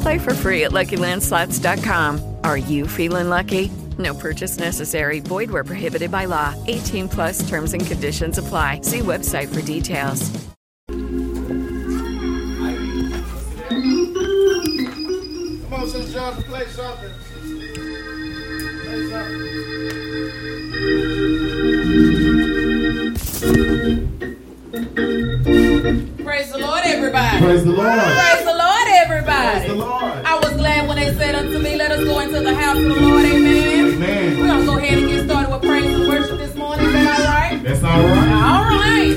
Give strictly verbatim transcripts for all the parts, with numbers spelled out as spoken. Play for free at Lucky Land Slots dot com. Are you feeling lucky? No purchase necessary. Void where prohibited by law. eighteen plus terms and conditions apply. See website for details. Come on, Sister Johnson, play something. Play something. Praise the Lord, everybody. Praise the Lord. Praise the Lord, everybody. Praise the Lord. I was glad when they said unto me, let us go into the house of the Lord. Amen. We're going to go ahead and get started with praise and worship this morning. Is that all right? That's all right. All right.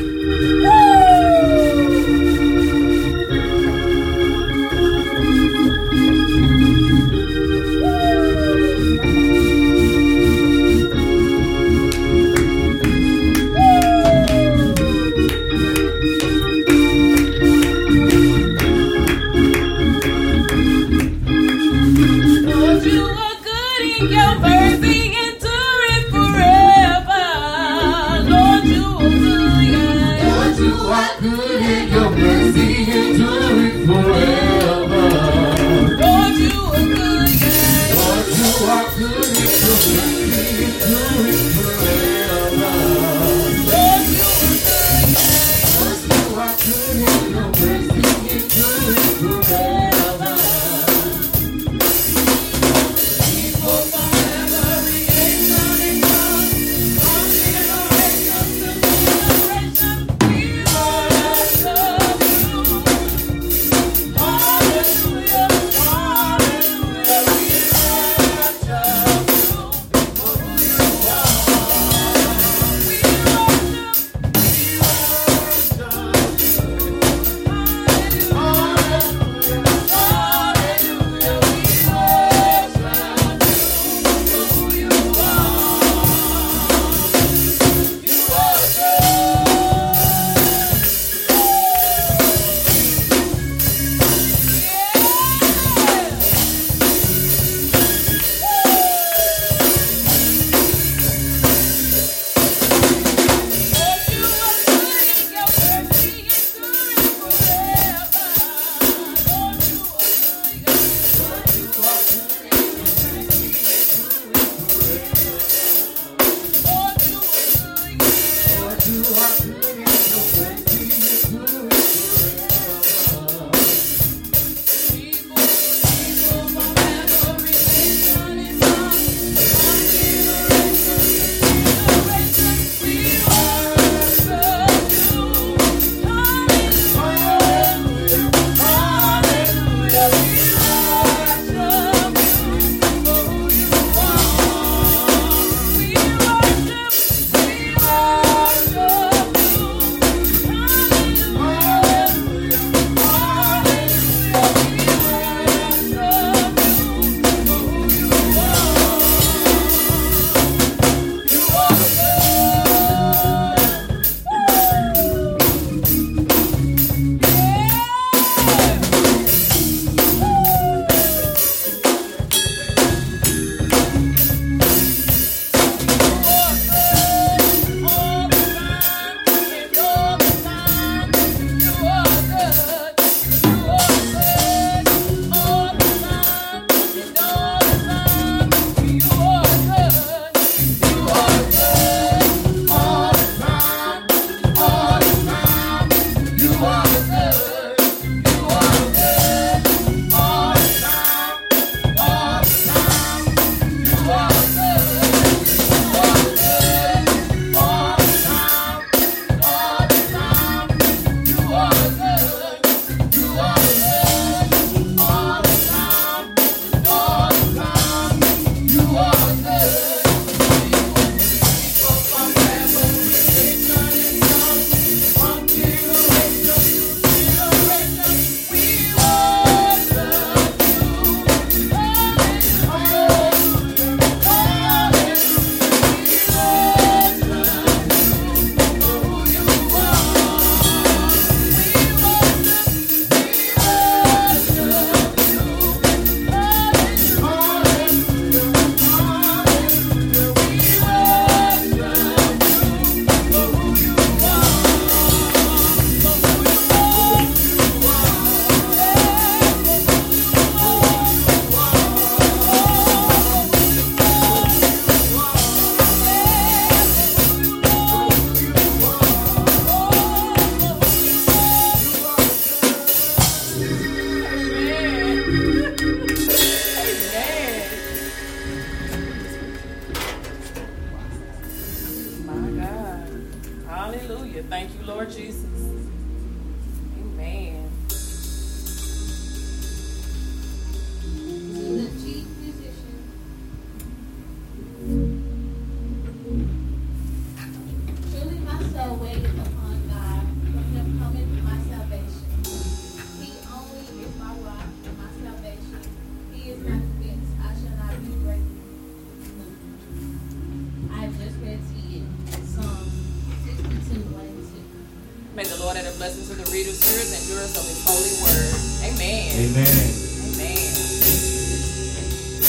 a blessing to the readers, hearers, and doers of his holy word. Amen. Amen. Amen.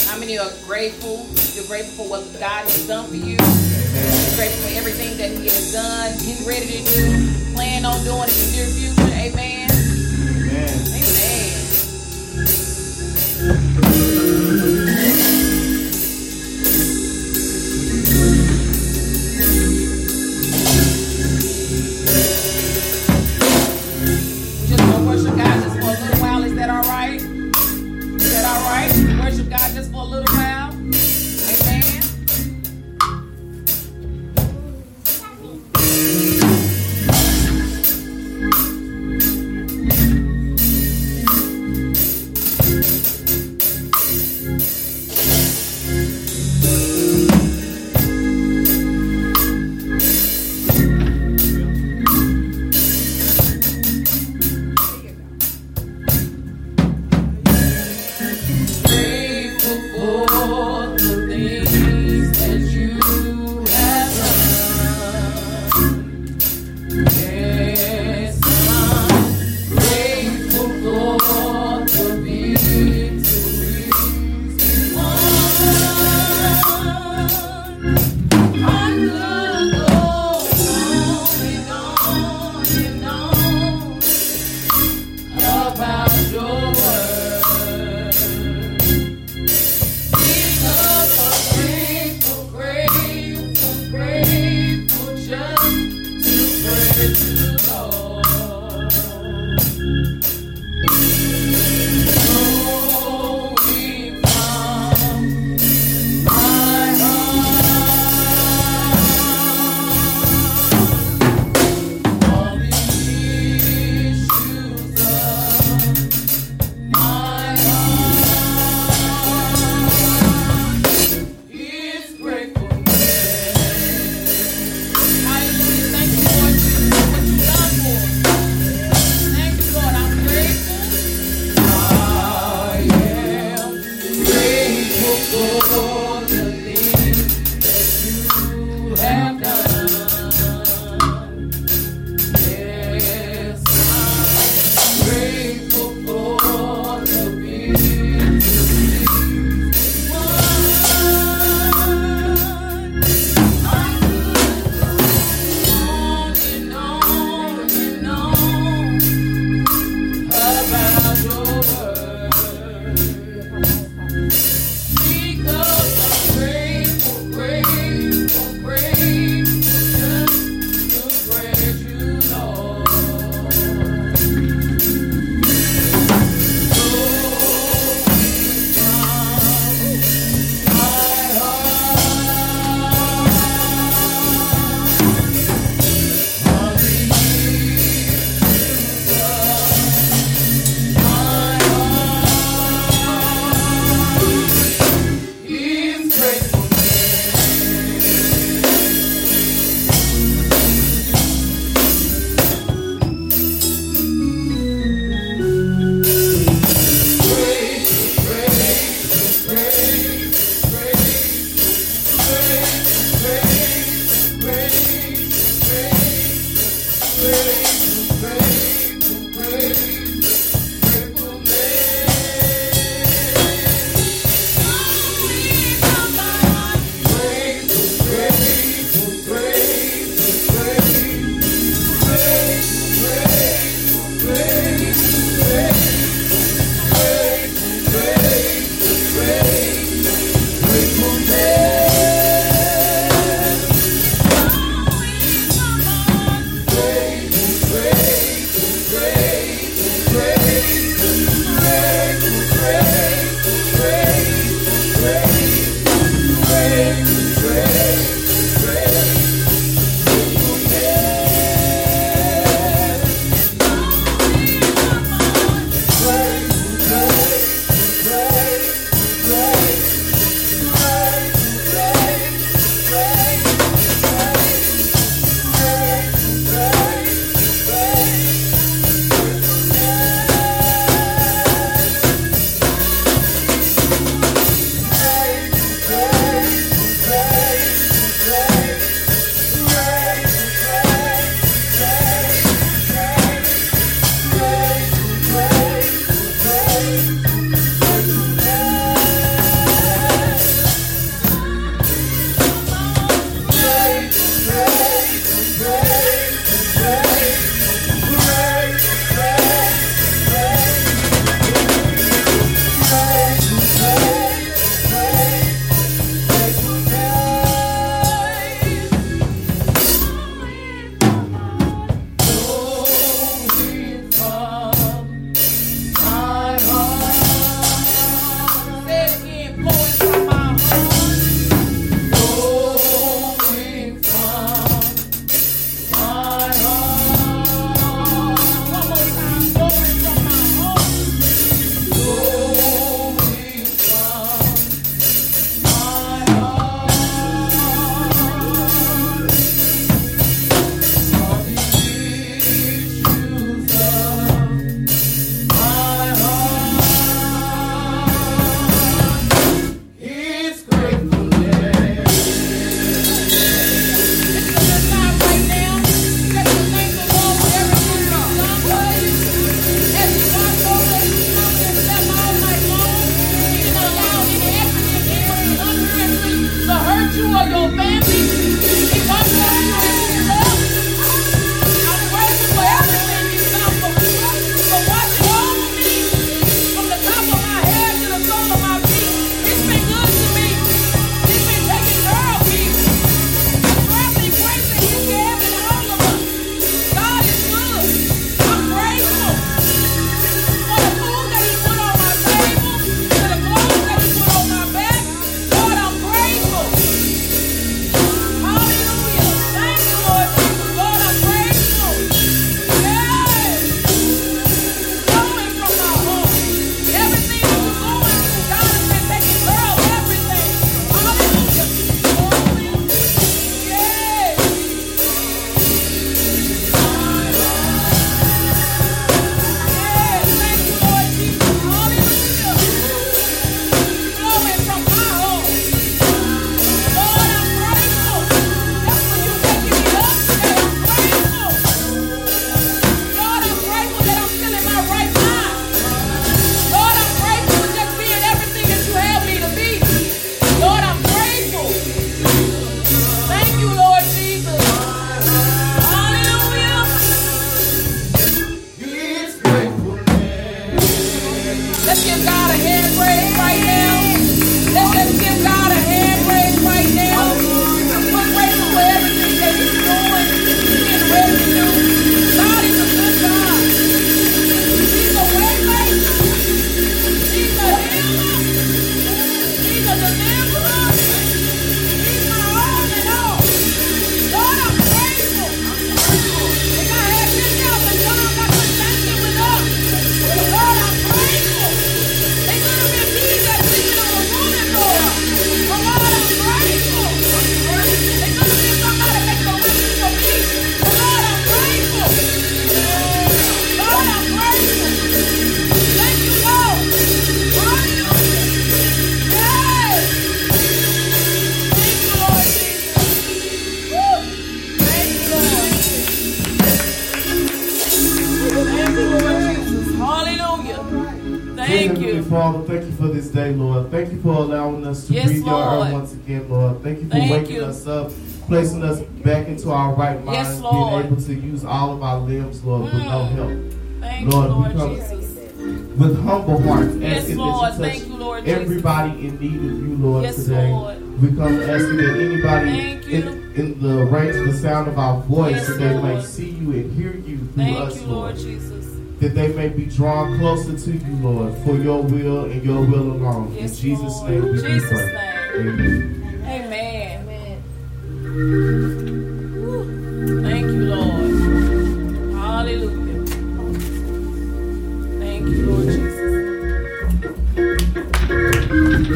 How many are grateful? You're grateful for what God has done for you. You're grateful for everything that he has done, he's ready to do, plan on doing in the near future. Amen. Amen. Amen. Let's give God a hand praise right now. Let's just give God a hand praise right now. We're grateful for everything that He's doing, getting ready to do. God is a good God. He's a way maker. He's a healer. He's a deliverer. He's my all in all. Lord, I'm grateful. If I had this house and come, I could thank you with us. Lord, I'm grateful. It could have been me that's sleeping on the morning, Lord. But Lord, I'm grateful. It could have been somebody making a wish for me. But Lord, I'm grateful. Lord, I'm grateful. Thank you, Lord. Hallelujah. Yes. Thank you, Lord Jesus. Woo. Thank you, Lord Jesus. Thank you, Lord Jesus. Hallelujah. Thank Heavenly you. Father, thank you for this day, Lord. Thank you for allowing us to Yes, breathe your Lord. earth once again, Lord. Thank you for Thank waking you. us up, placing us back into our right minds, Yes, Lord. being able to use all of our limbs, Lord, with no help. Thank Lord, we you, Lord come- Jesus. With humble hearts, asking Yes, Lord. that Thank you you, touch Lord Jesus. everybody in need of you, Lord, Yes, today. Lord. We come asking that Thank anybody you. in, in the range of the sound of our voice, Yes, that they may Lord. see you and hear you through Thank us, you, Lord Jesus. that they may be drawn closer to you, Lord, for your will and your will alone. Yes, in Jesus' Lord. name we do Jesus' pray. name. Amen. Amen. Woo. Thank you, Lord. Hallelujah. Thank you, Lord Jesus. Y'all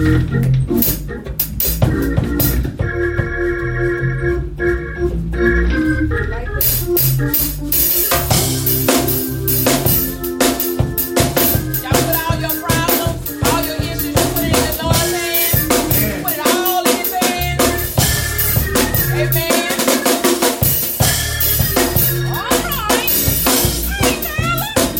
put all your problems, all your issues, you put it in the Lord's hands. You put it all in His hands. Amen. All right. Hey, Kyla. Thank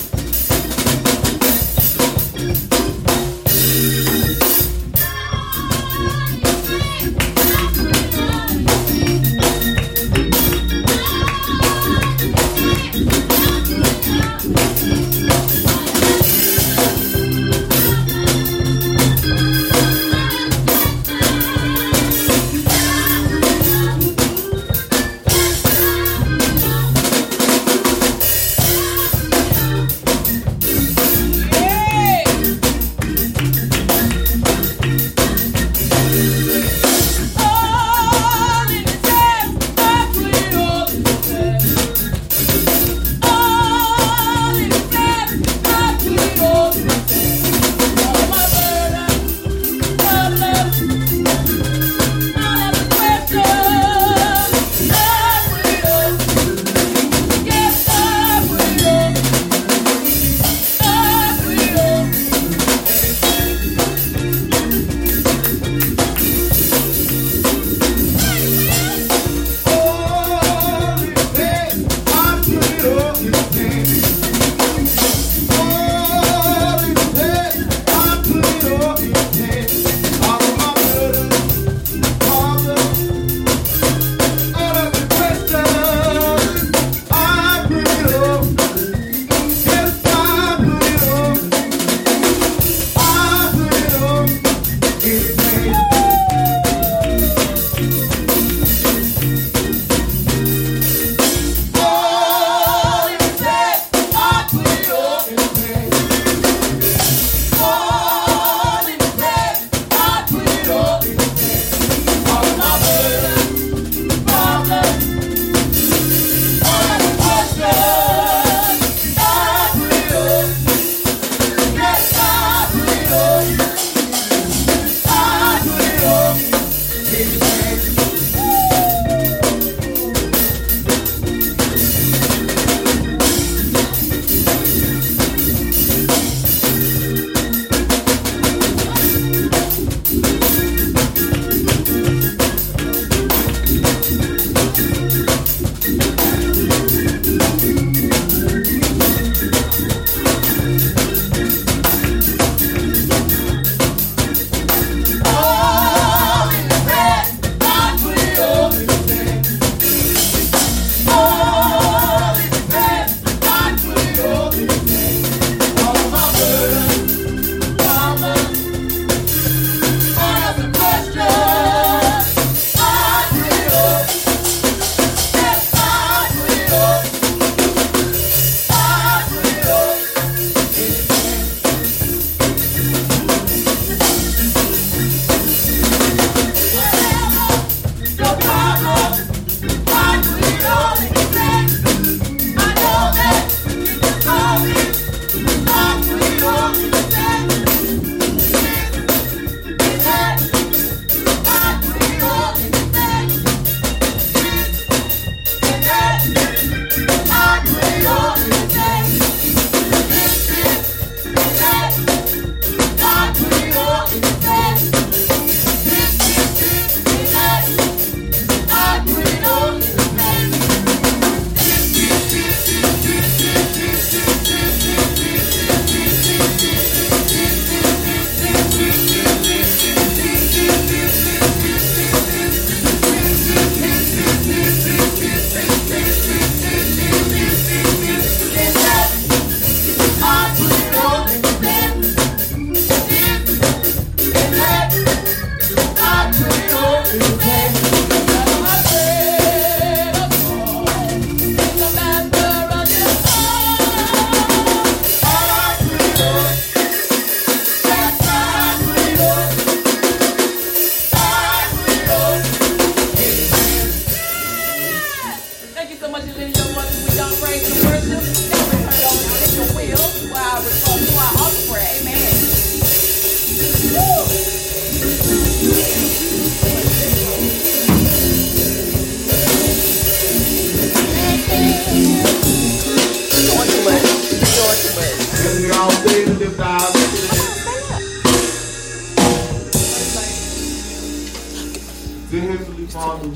Father,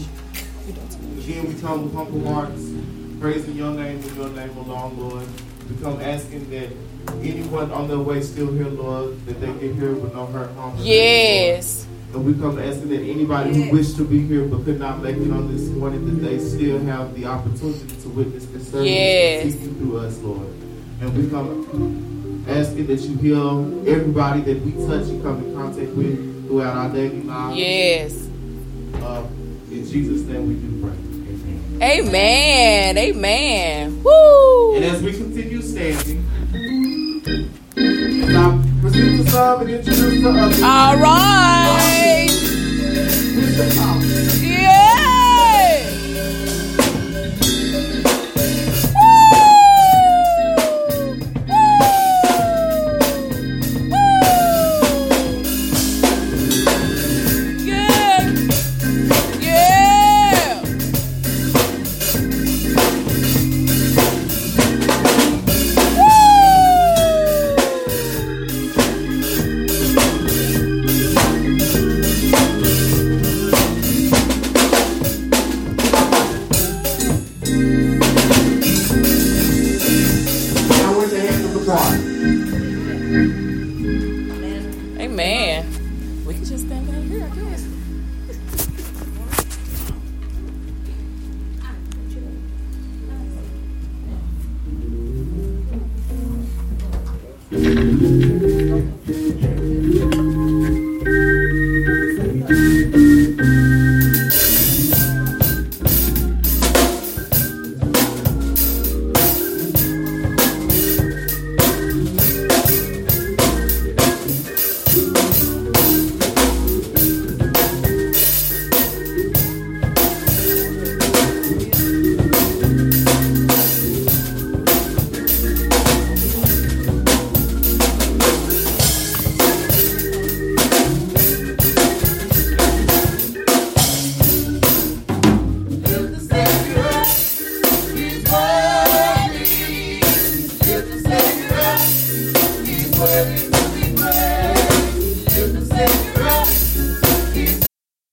again, we come with humble hearts, praising your name and your name alone, Lord. We come asking that anyone on their way still here, Lord, that they get here with no hurt, harm. Yes. And we come asking that anybody who wished to be here but could not make it on this morning, that they still have the opportunity to witness this service yes. and see you through us, Lord. And we come asking that you heal everybody that we touch and come in contact with throughout our daily lives. Yes. Uh, in Jesus' name we do pray. Amen. Amen. Amen. Woo! And as we continue standing, as I present to some and introduce to others. All right. Yeah. Woo! Woo! Woo! Yeah. Yeah.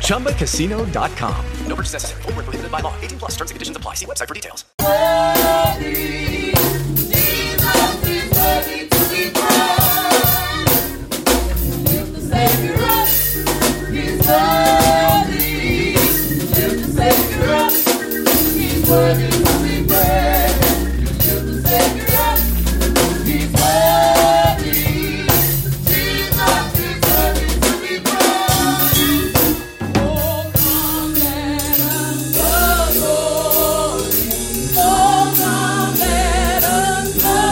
Chumba Casino dot com. No purchase necessary. Void where prohibited by law. eighteen plus terms and conditions apply. See website for details. Worthy, Jesus is worthy to be praised. Lift the Savior up. He's worthy. Lift the Savior up. He's worthy to be praised. Lift the Savior up. He's worthy. Jesus is worthy to be praised. Oh, come let us adore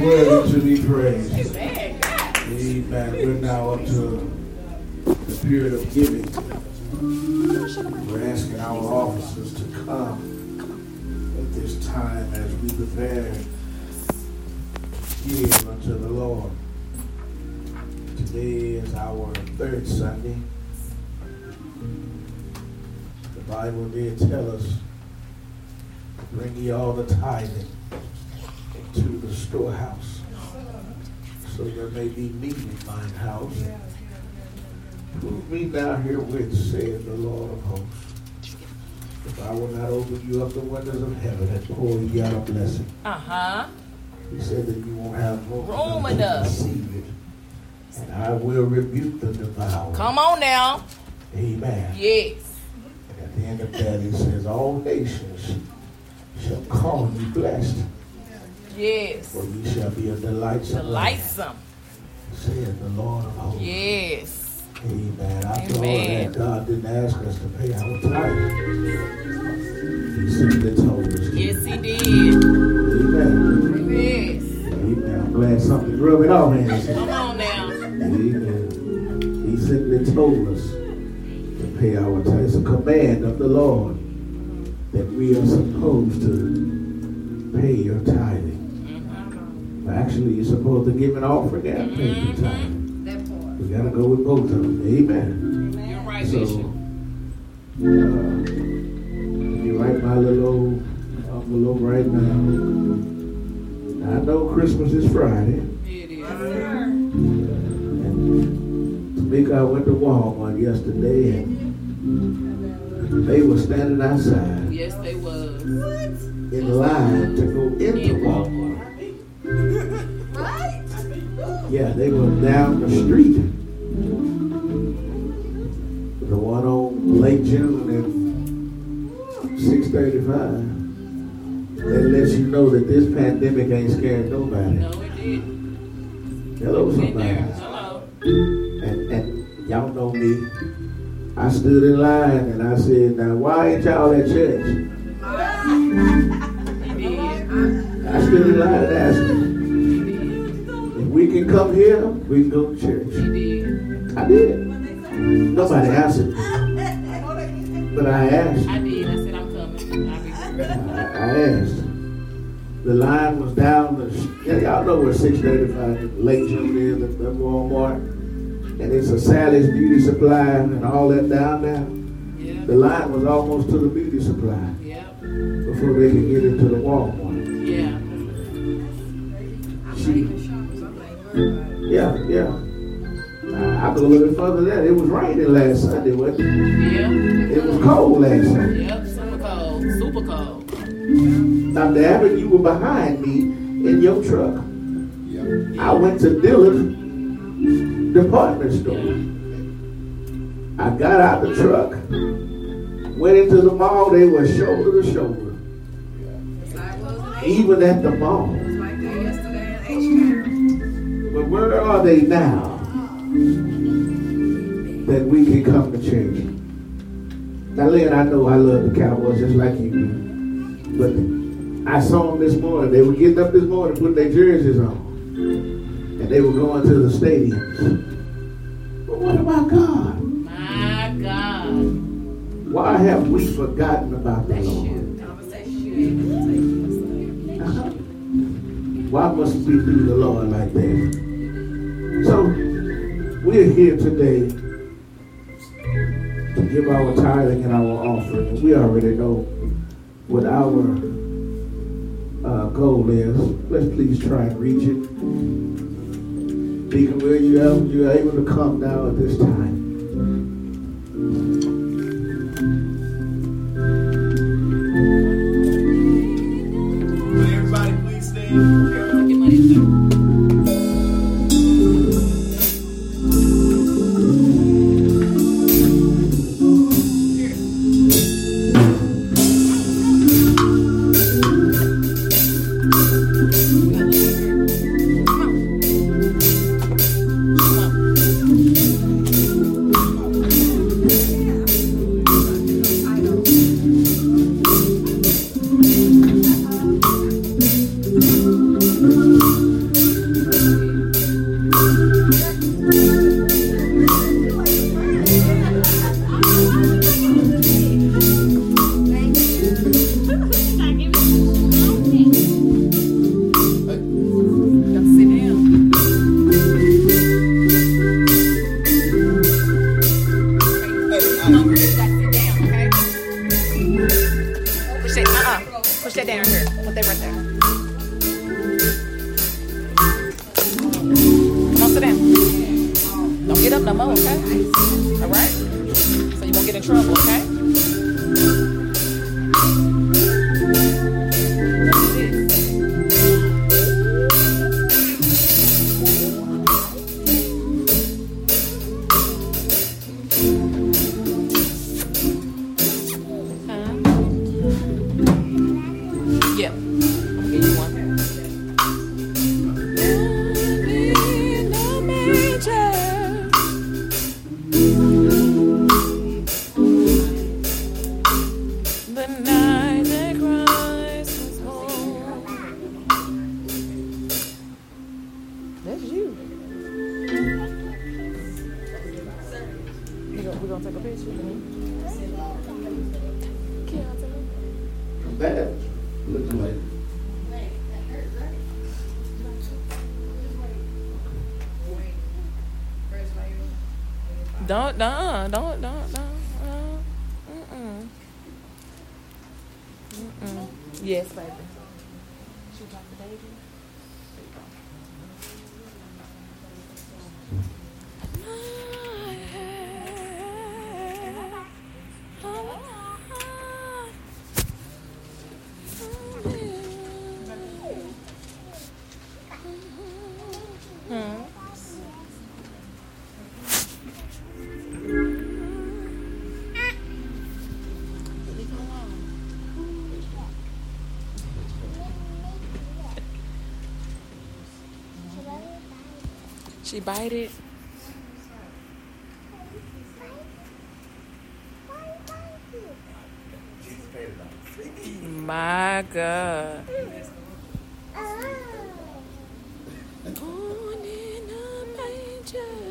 He's worthy to be praised. Amen. Amen. We're now up to the period of giving. We're asking our officers to come at this time as we prepare to give unto the Lord. Today is our third Sunday. The Bible did tell us, bring ye all the tithing to the storehouse, so there may be meat in mine house. Prove me now herewith, saith the Lord of hosts, if I will not open you up the windows of heaven and pour you out a blessing. Uh-huh. He said that you won't have room enough to receive it. And I will rebuke the devourer. Come on now. Amen. Yes. And at the end of that, it says, all nations shall call you blessed. Yes. For you shall be a delightsome. Delightsome. Said the Lord of hosts. Yes. Amen. After all that, God didn't ask us to pay our tithe. He simply told us. Yes, He did. Amen. Amen. Amen. I'm glad something's rubbing off in us. Come on now. Amen. He simply told us to pay our tithe. It's a command of the Lord that we are supposed to pay your tithing. Mm-hmm. Actually, you're supposed to give an offering and pay your tithing. Mm-hmm. We got to go with both of them. Amen. Amen. You're right, so, Bishop. Uh, if you write my little old envelope right now, I know Christmas is Friday. It is. And Tamika, I went to Walmart yesterday and they were standing outside. Yes, they was. In line to go into Walmart. Right? Yeah, they were down the street. The one on Lake June and six thirty-five. That lets you know that this pandemic ain't scared nobody. No, it didn't. Hello, somebody. Hello. And, and y'all know me. I stood in line and I said, now why ain't y'all at church? I stood in line and asked them, if we can come here, we can go to church. I did. Nobody answered. But I asked. I did. I said, I'm coming. I asked. The line was down. The, y'all know where six thirty-five Lake June is at the Walmart. And it's a Sally's Beauty Supply and all that down there. Yep. The line was almost to the beauty supply, yep, before they could get into the Walmart. Yeah. She, yeah, yeah. I, I go a little further than that. It was raining last Sunday, wasn't it? Yeah. It was cold last Sunday. Yep, super cold, super cold. Now, the Abbott, you were behind me in your truck. Yep. I went to Dillard department store. I got out the truck, went into the mall. They were shoulder to shoulder. Even at the mall. But where are they now that we can come to church? Now, Lynn, I know I love the Cowboys just like you do, but I saw them this morning. They were getting up this morning, putting their jerseys on. And they were going to the stadiums. But what about God? My God. Why have we forgotten about the Lord? Uh-huh. Why must we do the Lord like that? So, we're here today to give our tithing and our offering. And we already know what our uh, goal is. Let's please try and reach it. Deacon Will, you are, you are able to come now at this time. Will everybody please stand? Thank you. over here. You gotta sit down, okay? Push that, uh-uh. Push that down here. Put that right there. Come on, sit down. Don't get up no more, okay? All right? So you won't get in trouble, okay? Don't, don't, don't, don't, don't. Mm-mm. Mm-mm. Yes, baby. She got the baby. Hmm. She bite it. My God. Born in a manger.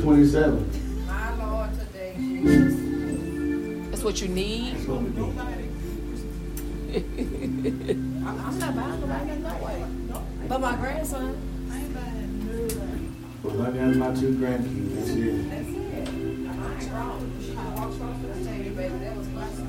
twenty-seven. My Lord, today, Jesus. That's what you need. That's what we need. I'm, I'm not buying nobody in no way. But my grandson. I ain't buying nobody. Well, I got my two grandkids. That's it. That's it. I ain't wrong. She walked wrong for the table, baby. That was my son.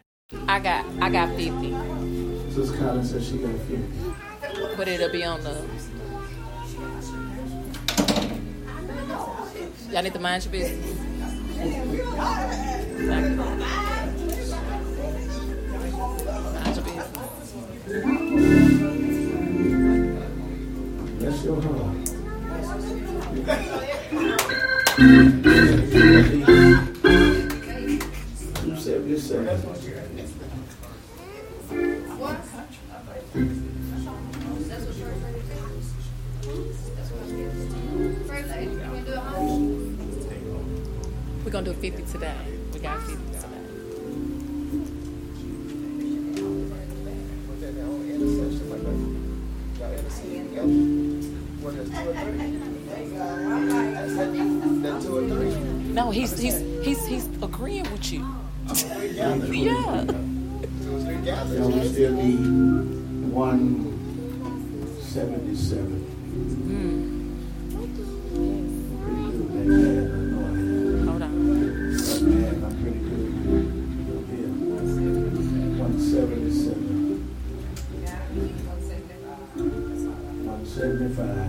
I got, I got fifty. Sister Collins said she got fifty. But it'll be on the. Y'all need to mind your business. Mind your business. That's your heart. You said yourself. We're going to do fifty today. We got fifty today. What That's two or three. That's two or three. No, he's he's he's he's agreeing with you. Yeah. So we still need one seventy-seven. Hold on. I'm pretty good. One seventy-seven. One seventy-five.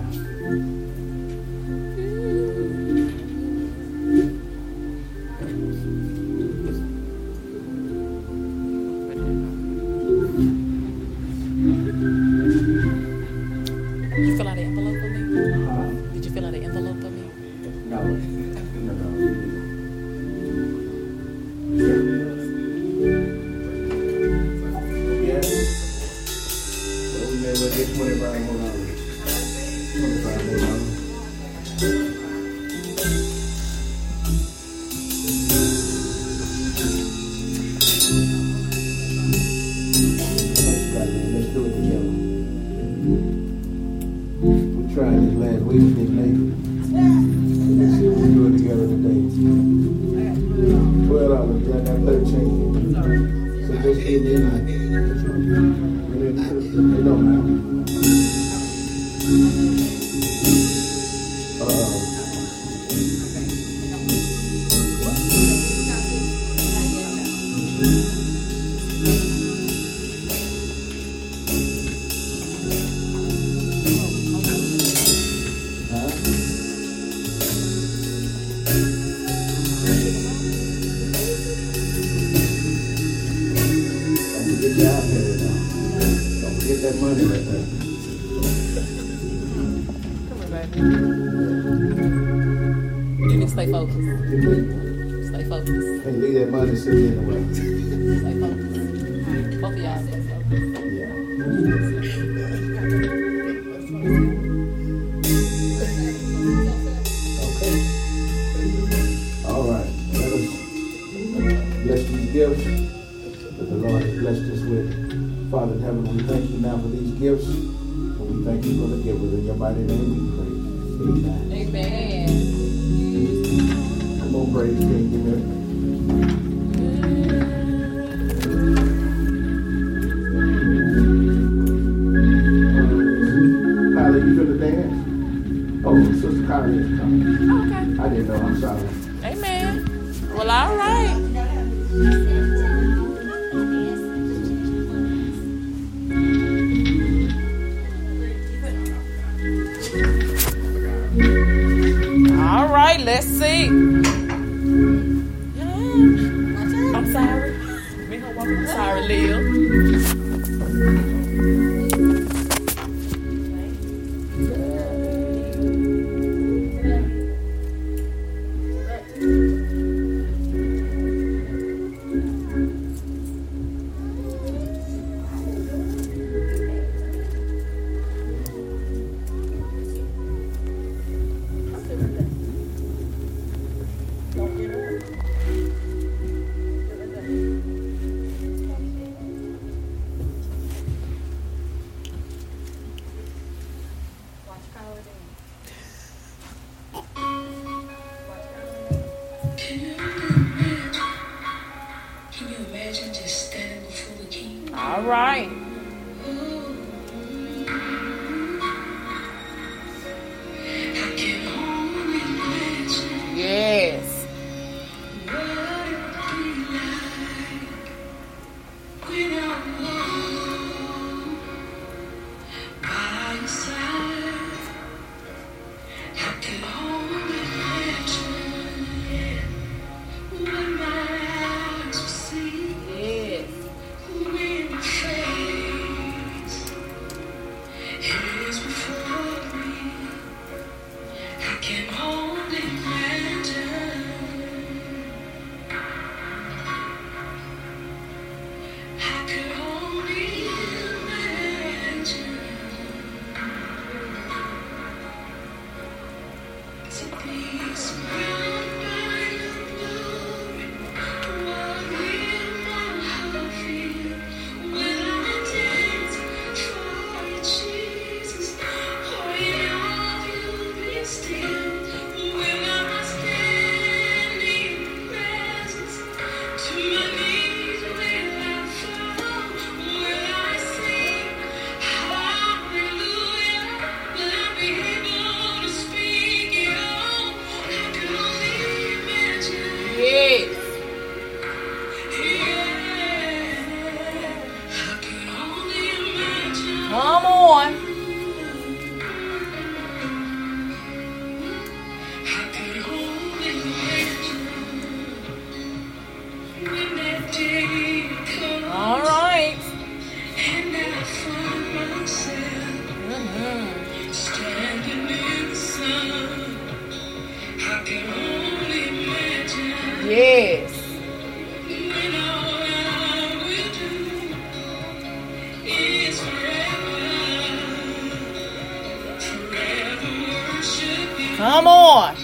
Come on.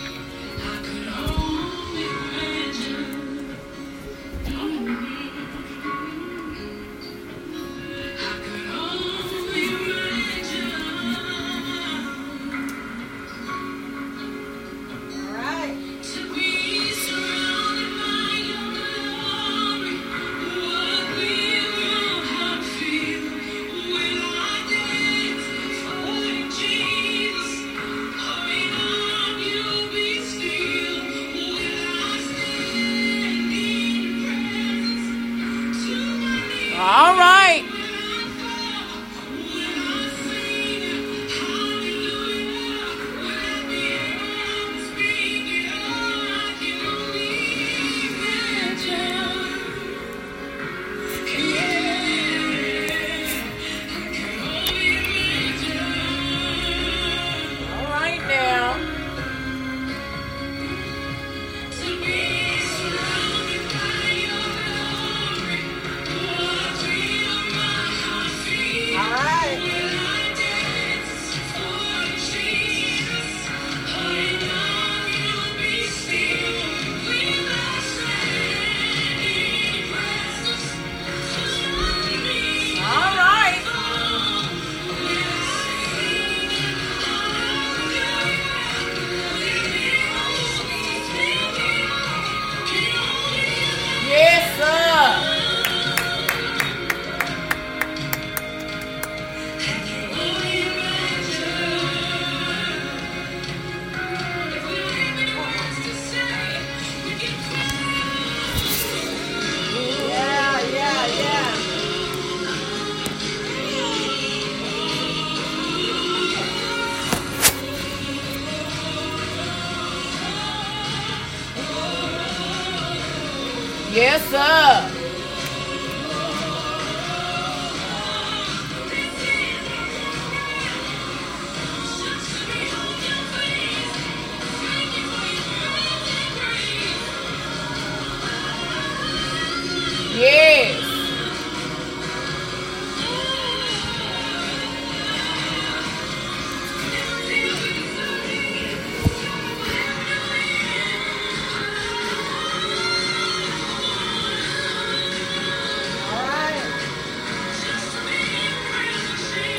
Yes, sir.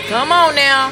Come on now.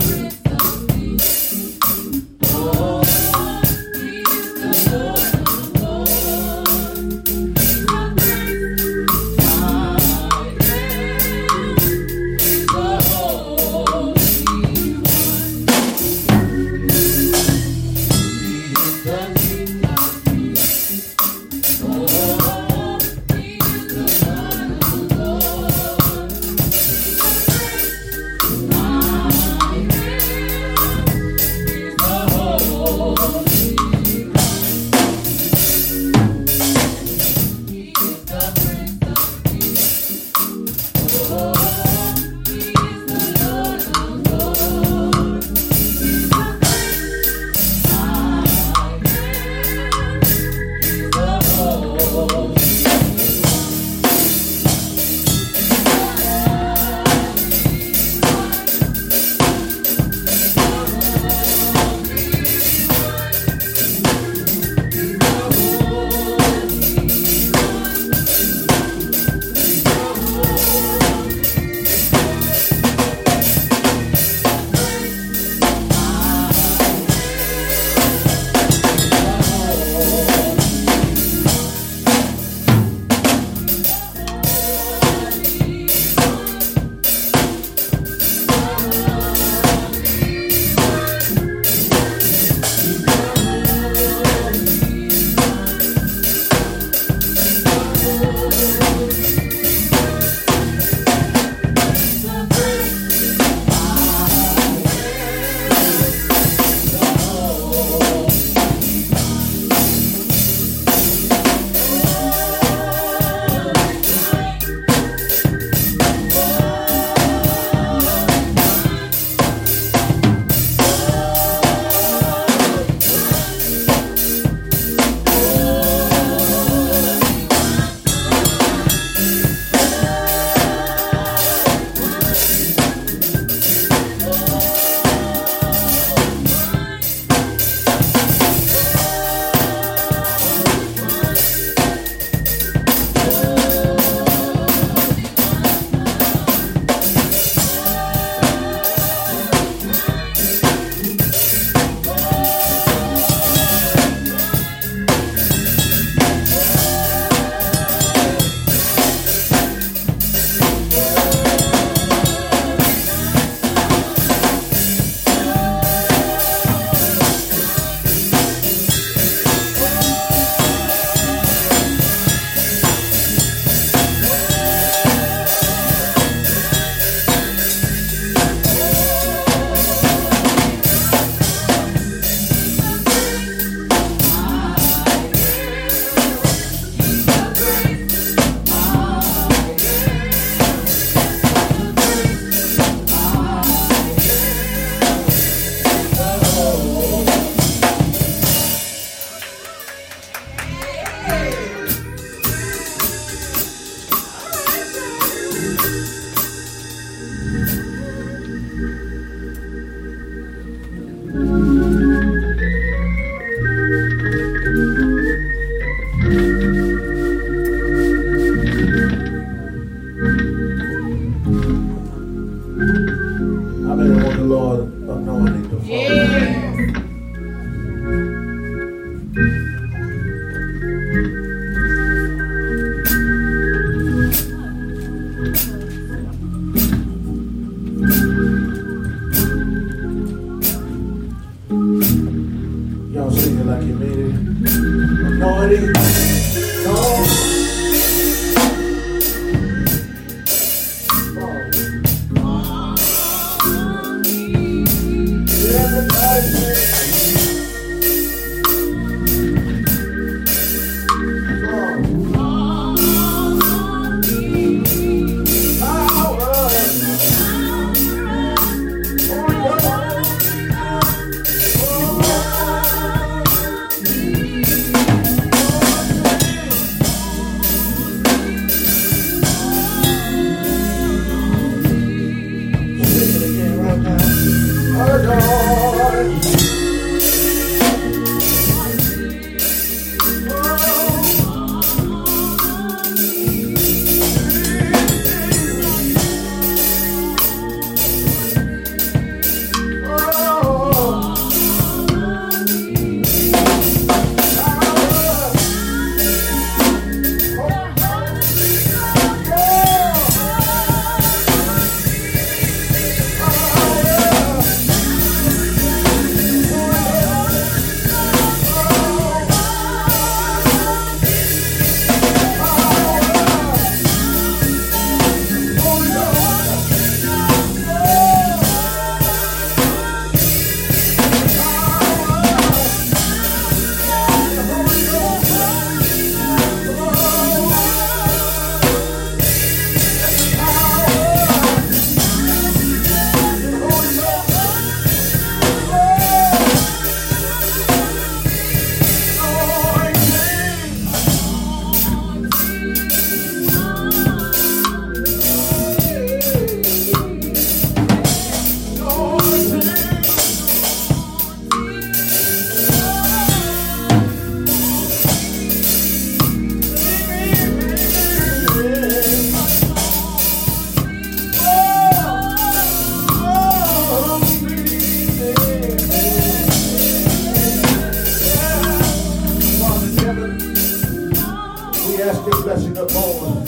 we ask your blessing upon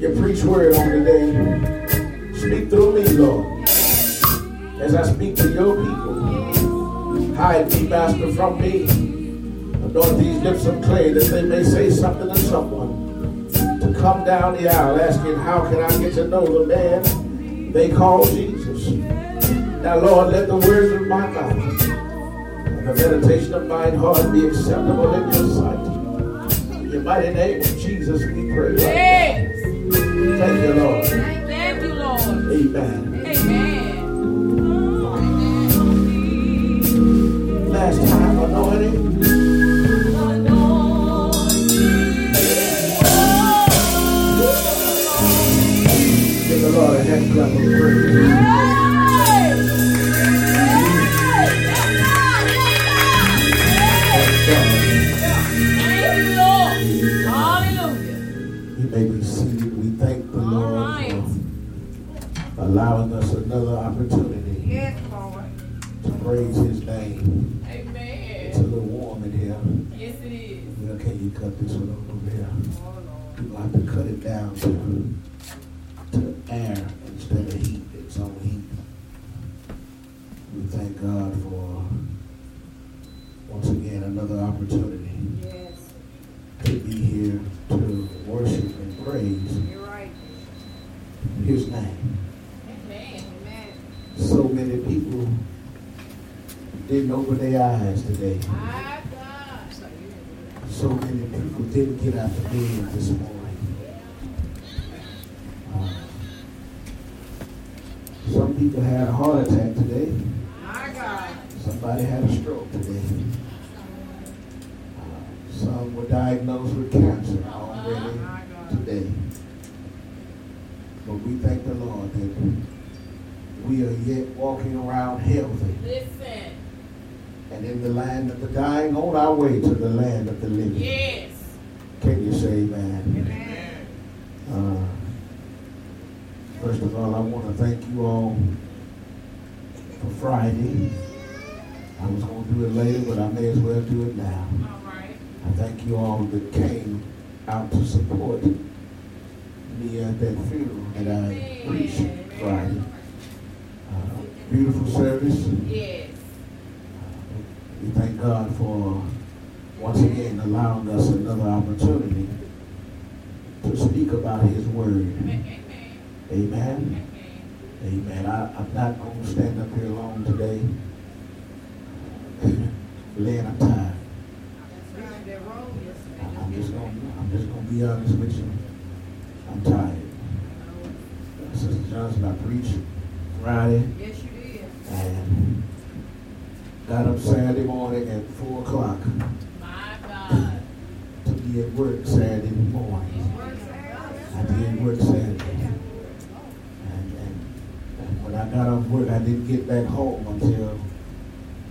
your preach word on today. Speak through me, Lord, as I speak to your people. Hide me, Master, from me. Anoint these lips of clay that they may say something to someone. To come down the aisle asking, how can I get to know the man they call Jesus? Now, Lord, let the words of my mouth and the meditation of my heart be acceptable in your sight. In your mighty name of Jesus, we pray. Yes. Thank you, Lord. Thank you, Lord. Amen. Amen. Last time, anointing. Lord, I had to clap on the prayer. Hallelujah. You may be seated. We thank the Lord right. for allowing us another opportunity yes, Lord. to praise his name. Amen. It's a little warm in here. Yes, it is. Yeah, can you cut this one up over here? Oh, you have to cut it down too. Air instead of heat, it's on heat. We thank God for once again another opportunity yes. to be here to worship and praise You're right. his name. Amen. Amen. So many people didn't open their eyes today. My God. So many people didn't get out of bed this morning. Some people had a heart attack today. My God. Somebody had a stroke today. Uh, some were diagnosed with cancer already today. But we thank the Lord that we are yet walking around healthy. Listen. And in the land of the dying, on our way to the land of the living. Yes. Can you say amen? Amen. Uh, First of all, I want to thank you all for Friday. I was going to do it later, but I may as well do it now. All right. I thank you all that came out to support me at that funeral that I preached Friday. Uh, beautiful service. Yes. Uh, we thank God for, once again, allowing us another opportunity to speak about his word. Amen. Amen. I, I'm not going to stand up here long today. Laying up time. I'm just going. I'm just going to be honest with you. I'm tired. Sister Johnson, I preached Friday. Yes, you did. And got up Saturday morning at four o'clock. My God. To be at work Saturday morning. I did work Saturday. When I got off work, I didn't get back home until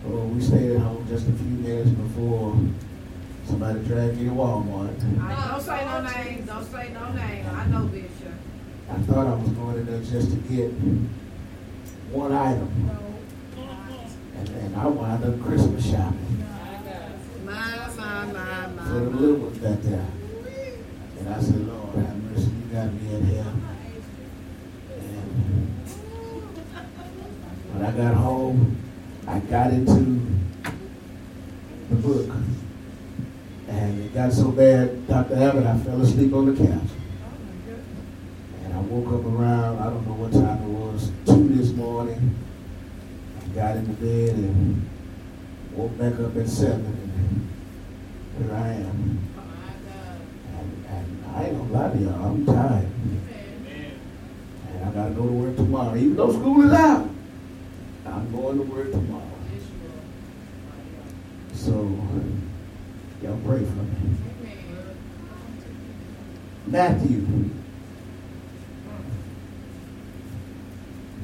oh, we stayed at home just a few minutes before somebody dragged me to Walmart. I don't say no names. Don't say no names. I know, Bishop. I thought I was going in there just to get one item. And then I wound up Christmas shopping. My, my, my, my. For the little ones back there. And I said, Lord, have mercy. You got me in here. When I got home, I got into the book. And it got so bad, Doctor Abbott, I fell asleep on the couch. And I woke up around, I don't know what time it was, two this morning. I got into bed and woke back up at seven. And here I am. And, and I ain't gonna lie to y'all, I'm tired. And I gotta go to work tomorrow, even though school is out. I'm going to work tomorrow. So, y'all pray for me. Matthew.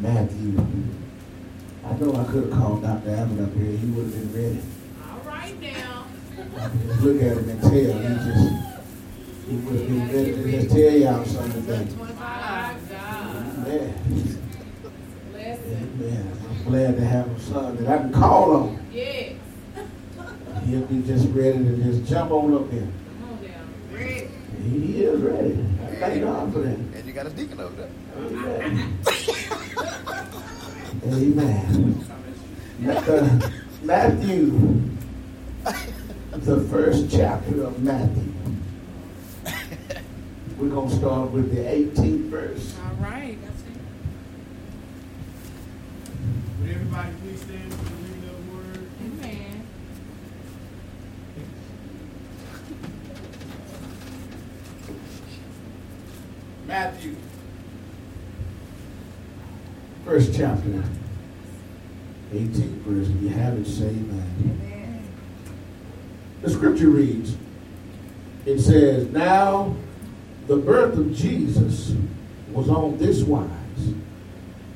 Matthew. I know I could have called Doctor Abbott up here. He would have been ready. All right now. Just look at him and tell. Yeah. He just, he would have been ready to just tell y'all something today. Amen. Amen. I'm glad to have a son that I can call on. Yes. He'll be just ready to just jump on up here. Come on down. Hey, thank God for that. And you got a deacon over there. Amen. Amen. Uh, Matthew, the first chapter of Matthew. We're going to start with the eighteenth verse. All right. That's it. Would everybody please stand for the reading of the word? Amen. Matthew, first chapter, eighteenth verse. If you haven't, say amen. Amen. The scripture reads, it says, now the birth of Jesus was on this wise,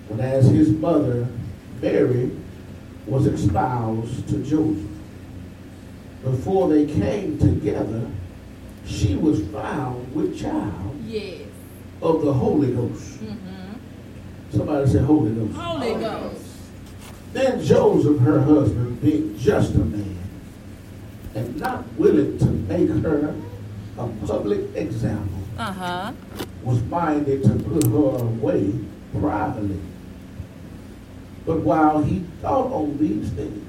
when as his mother Mary was espoused to Joseph, before they came together, she was found with child. Yes. Of the Holy Ghost. Mm-hmm. Somebody say Holy Ghost. Holy, Holy Ghost. Ghost. Then Joseph, her husband, being just a man, and not willing to make her a public example, uh-huh, was minded to put her away privately. But while he thought on these things,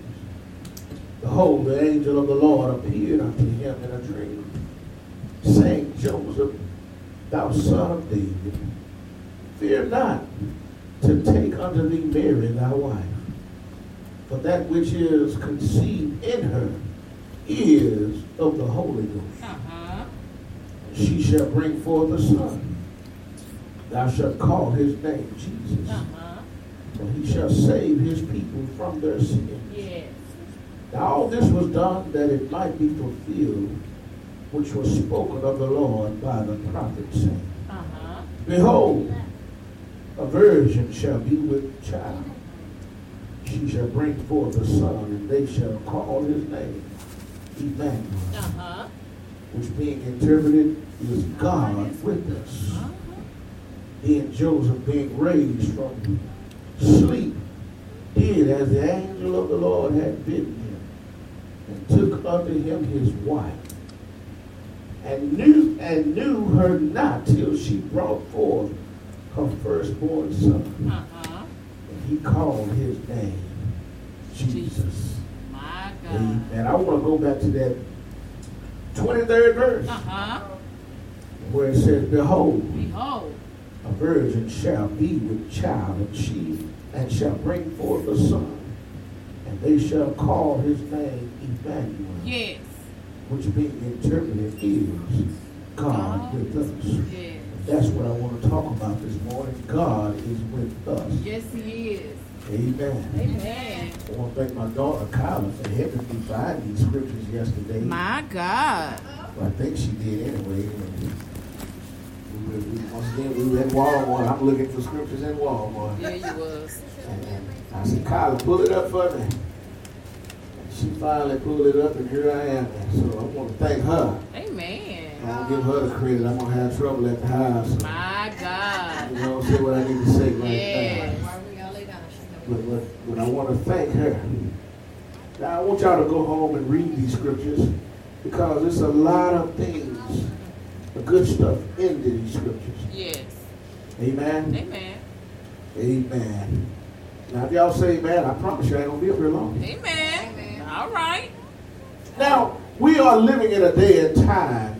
behold, the angel of the Lord appeared unto him in a dream, saying, Joseph, thou son of David, fear not to take unto thee Mary thy wife, for that which is conceived in her is of the Holy Ghost. Uh-huh. She shall bring forth a son. Thou shalt call his name Jesus. Uh-huh. For he shall save his people from their sins. Yes. Now all this was done that it might be fulfilled, which was spoken of the Lord by the prophet, saying, uh-huh, behold, a virgin shall be with child. She shall bring forth a son, and they shall call his name Emmanuel, uh-huh, which being interpreted is God with us. Uh-huh. Then Joseph, being raised from sleep, did as the angel of the Lord had bidden him, and took unto him his wife, and knew and knew her not till she brought forth her firstborn son. Uh-huh. He called his name Jesus. Jesus. My God. Amen. I want to go back to that twenty-third verse, uh-huh, where it says, behold, behold, a virgin shall be with child, and she and shall bring forth a son, and they shall call his name Emmanuel. Yes. Which being interpreted is God, God with us. Yes. That's what I want to talk about this morning. God is with us. Yes, he is. Amen. Amen. I want to thank my daughter, Kyla, for helping me find these scriptures yesterday. My God. Well, I think she did anyway. We were, we, once again, we were at Walmart. I'm looking for scriptures at Walmart. Yeah, you was. And I said, Kyla, pull it up for me. And she finally pulled it up, and here I am. So I want to thank her. Amen. I don't give her the credit. I'm going to have trouble at the house. So my God. You know, say what I need to say right now. Yes. But, but, but I want to thank her. Now, I want y'all to go home and read these scriptures, because there's a lot of things, the good stuff in these scriptures. Yes. Amen? Amen. Amen. Now, if y'all say amen, I promise you I ain't going to be up here long. Amen. Amen. All right. Now, we are living in a day and time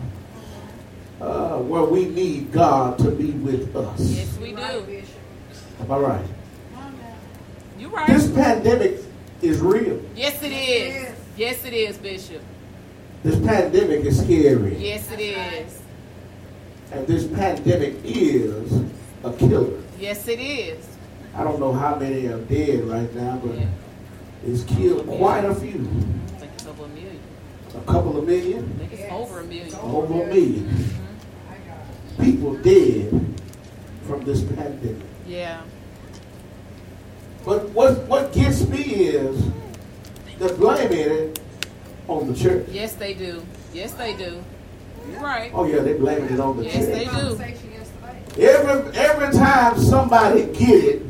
Uh, where we need God to be with us. Yes, we do. Am I right? You're right. This pandemic is real. Yes, it is. Yes, it is, Bishop. This pandemic is scary. Yes, it is. And this pandemic is a killer. Yes, it is. I don't know how many are dead right now, but yeah, it's killed quite a few. I think it's over a million. A couple of million. I think it's yes. over a million. Over a million. Mm-hmm. People dead from this pandemic. Yeah. But what what gets me is they're blaming it on the church. Yes, they do. Yes, they do. You're right. Oh yeah, they're blaming it on the yes, church. Yes, they do. Every every time somebody get it,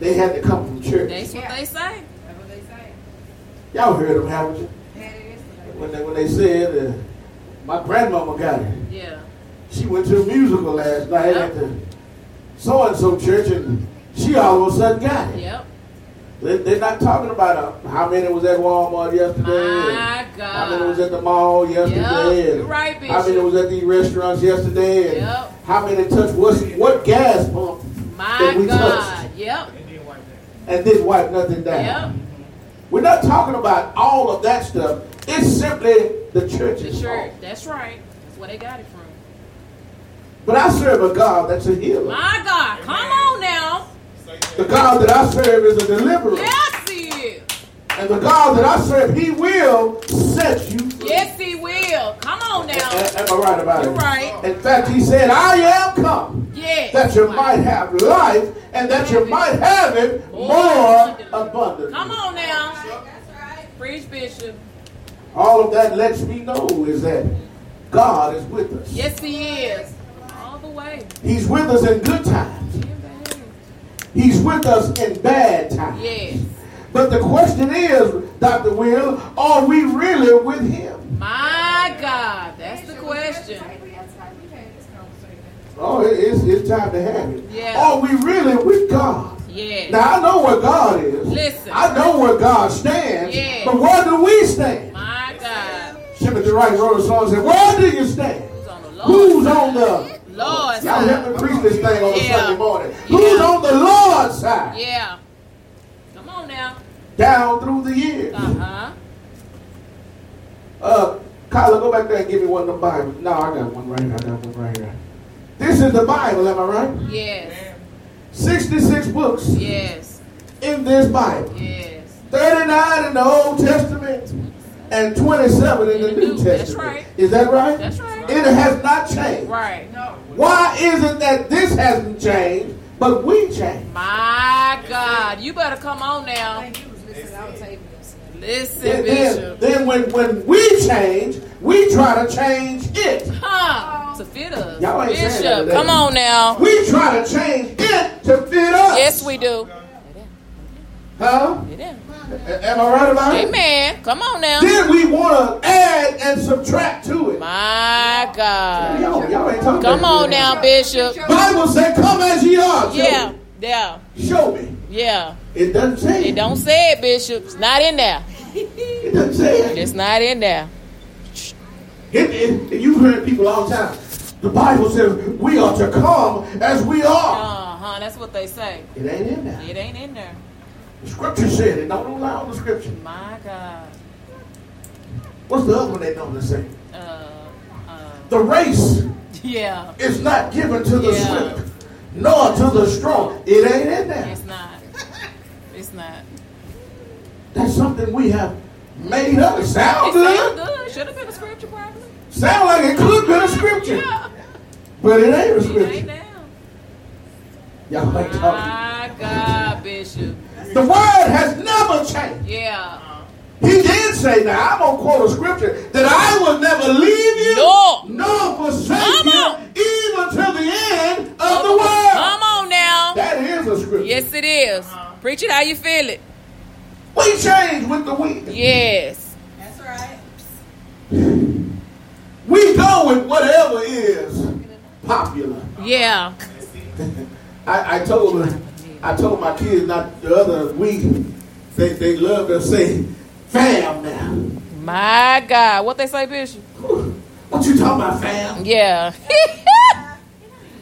they have to come from church. That's what yeah. they say. That's what they say. Y'all heard them, haven't you? Yeah, it is. When they when they said, uh, my grandmama got it. Yeah. she went to a musical last night yep. at the so-and-so church, and she all of a sudden got it. Yep. They, they're not talking about uh, how many was at Walmart yesterday. My God. How many was at the mall yesterday. Yep. And you're right, Bishop. How many was at these restaurants yesterday. And yep. how many touched what, what gas pump My that we God. touched. Yep. And didn't wipe nothing down. Yep. We're not talking about all of that stuff. It's simply the church's The church. Fault. That's right. That's where they got it from. But I serve a God that's a healer. My God. Amen. Come on now. The God that I serve is a deliverer. Yes, he is. And the God that I serve, he will set you free. Yes, he will. Come on now. A- a- am I right about You're it? You're right. In fact, he said, I am come. Yes. That you might have life and that you might have it more abundantly. Come on now. That's right. Preach, Bishop. All of that lets me know is that God is with us. Yes, he is. All the way. He's with us in good times. Amen. He's with us in bad times. Yes. But the question is, Doctor Will, are we really with him? My God, that's the question. Oh, it's, it's time to have it. Yeah. Are we really with God? Yes. Now, I know where God is. Listen. I know where God stands. Yes. But where do we stand? My God. Shimon the right wrote a song and said, where do you stand? Who's on the Lord's Who's side? On the Lord's Y'all help me preach this thing on yeah. a Sunday morning. Yeah. Who's on the Lord's side? Yeah. Come on now. Down through the years. Uh-huh. Uh, Kyla, go back there and give me one of the Bibles. No, I got one right here. I got one right here. This is the Bible, am I right? Yes. sixty-six books. Yes. In this Bible. Yes. thirty-nine in the Old Testament and twenty-seven in, in the, the New, New Testament. That's right. Is that right? That's right. It has not changed. Right. No. Why is it that this hasn't changed, but we changed? My God. You better come on now. I think you was listening. I was able to listen. Listen, then, Bishop. Then, then when, when we change, we try to change it. Huh. To fit us. Y'all ain't Bishop, saying that come on now. We try to change it to fit us. Yes, we do. Huh? It is. Am I right about it? Amen. Come on now. Then we want to add and subtract to it. My God. Y'all, y'all ain't talking come on now, Bishop. Bible said, come as ye are. Yeah. Yeah. Show me. Yeah. It doesn't say it. It don't say it, Bishop. It's not in there. It doesn't say it. It's not in there. It, it, you've heard people all the time. The Bible says we are to come as we are. Uh-huh, that's what they say. It ain't in there. It ain't in there. The scripture said it. Don't rely on the scripture. My God. What's the other one they don't say? Uh, uh, the race yeah. is not given to the yeah. swift, nor to the strong. It ain't in there. It's not. It's not. That's something we have made up. It sounds good. good. Should have been a scripture probably. Sound like it could have been a scripture. Yeah. But it ain't a scripture. It ain't now. Y'all ain't talking. My God, Bishop. The word has never changed. Yeah. He did say, now I'm going to quote a scripture, that I will never leave you no. nor forsake you even to the end of Come the world. Come on now. That is a scripture. Yes, it is. Uh-huh. Preach it how you feel it. We change with the wind. Yes. That's right. We go with whatever is popular. Yeah. I, I told I told my kids not the other week. They they love to say fam now. My God. What they say, Bishop? What you talking about, fam? Yeah.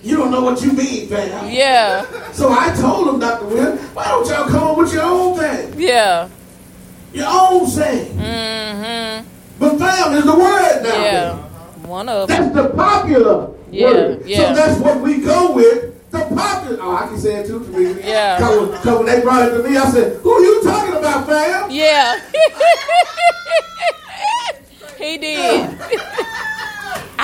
You don't know what you mean, fam. Yeah. So I told him, Doctor Will, why don't y'all come up with your own thing? Yeah. Your own thing. Mm-hmm. But fam is the word now. Yeah. Uh-huh. One of them. That's the popular yeah. word. Yeah. So that's what we go with. The popular. Oh, I can say it too, Teresa. Yeah. Because when they brought it to me, I said, who you talking about, fam? Yeah. He did.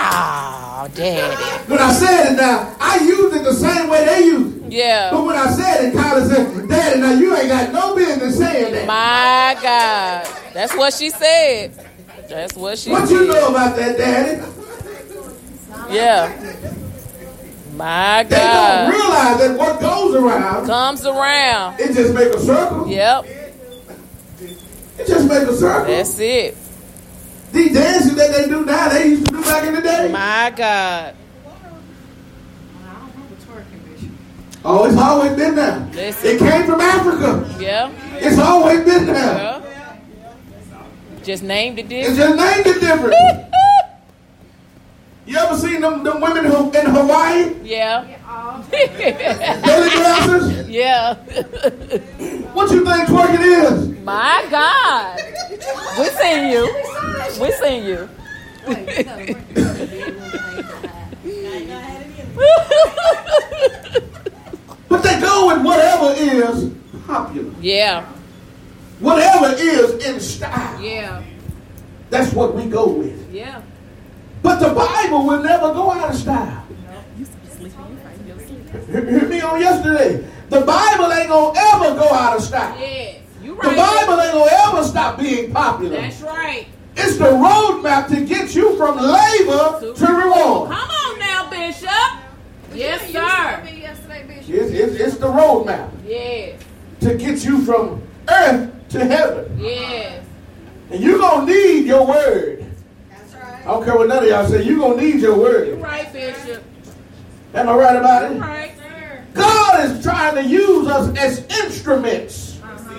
Oh, daddy. When I said it now, I used it the same way they used it. Yeah. But when I said it, Kyla said, daddy, now you ain't got no business saying that. My God. That's what she said. That's what she what said. What you know about that, daddy? Yeah. My God. They don't realize that what goes around comes around. It just make a circle. Yep. It just make a circle. That's it. These dances that they do now, they used to do back in the day. My God. Oh, it's always been there. Listen. It came from Africa. Yeah. It's always been there. Yeah. Just named it different. It's just named it different. You ever seen them, them women who, in Hawaii? Yeah. Belly dancers? Yeah. What you think twerking is? My God. We're seeing you. We're seeing you. But they go with whatever is popular. Yeah. Whatever is in style. Yeah. That's what we go with. Yeah. But the Bible will never go out of style. Hear me on yesterday. The Bible ain't gonna ever go out of style. Yes, you right. The Bible ain't gonna ever stop being popular. That's right. It's the roadmap to get you from labor to reward. Come on now, Bishop. Yes, sir. Yesterday, Bishop. It's, it's, it's the roadmap. Yes. To get you from earth to heaven. Yes. And you're gonna need your word. I don't care what none of y'all say. You're going to need your word. You're right, Bishop. Am I right about it? You're right, sir. God is trying to use us as instruments uh-huh.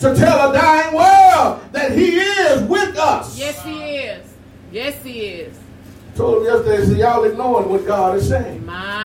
to tell a dying world that he is with us. Yes, he is. Yes, he is. I told him yesterday, I said, y'all ignoring what God is saying. My.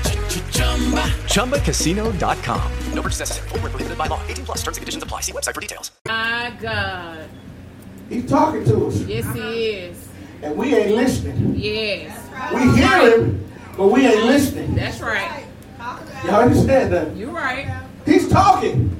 Chumba Casino dot com. No purchase necessary. Void where prohibited by law. eighteen plus terms and conditions apply. See website for details. My God. He's talking to us. Yes, he is. And we ain't listening. Yes. Right. We hear him, but we ain't listening. That's right. Y'all understand that? You're right. He's talking.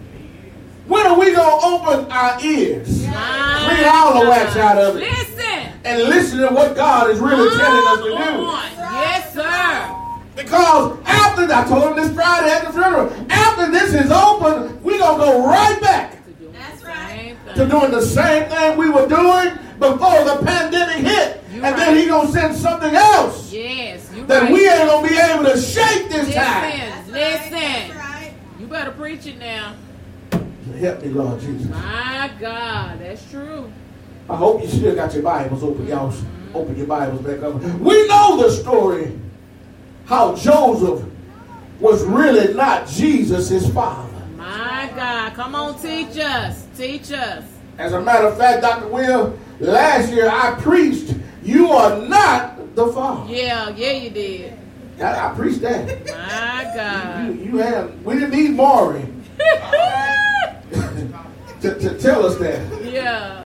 When are we going to open our ears? My Read all God. The wax out of it. Listen. And listen to what God is really Come telling us to on. Do. Yes, sir. Because after, I told him this Friday at the funeral, after this is open, we're going to go right back That's right. to doing the same thing we were doing before the pandemic hit. You're and right. then he's going to send something else yes, that right. we ain't going to be able to shake this listen, time. Listen, listen. Right. You better preach it now. Help me, Lord Jesus. My God, that's true. I hope you still got your Bibles open. Y'all mm-hmm. open your Bibles back up. We know the story. How Joseph was really not Jesus, his father. My God, come on, teach us, teach us. As a matter of fact, Doctor Will, last year I preached, you are not the father. Yeah, yeah, you did. I, I preached that. My God. You, you, you have, we didn't need Maury to, to tell us that. Yeah.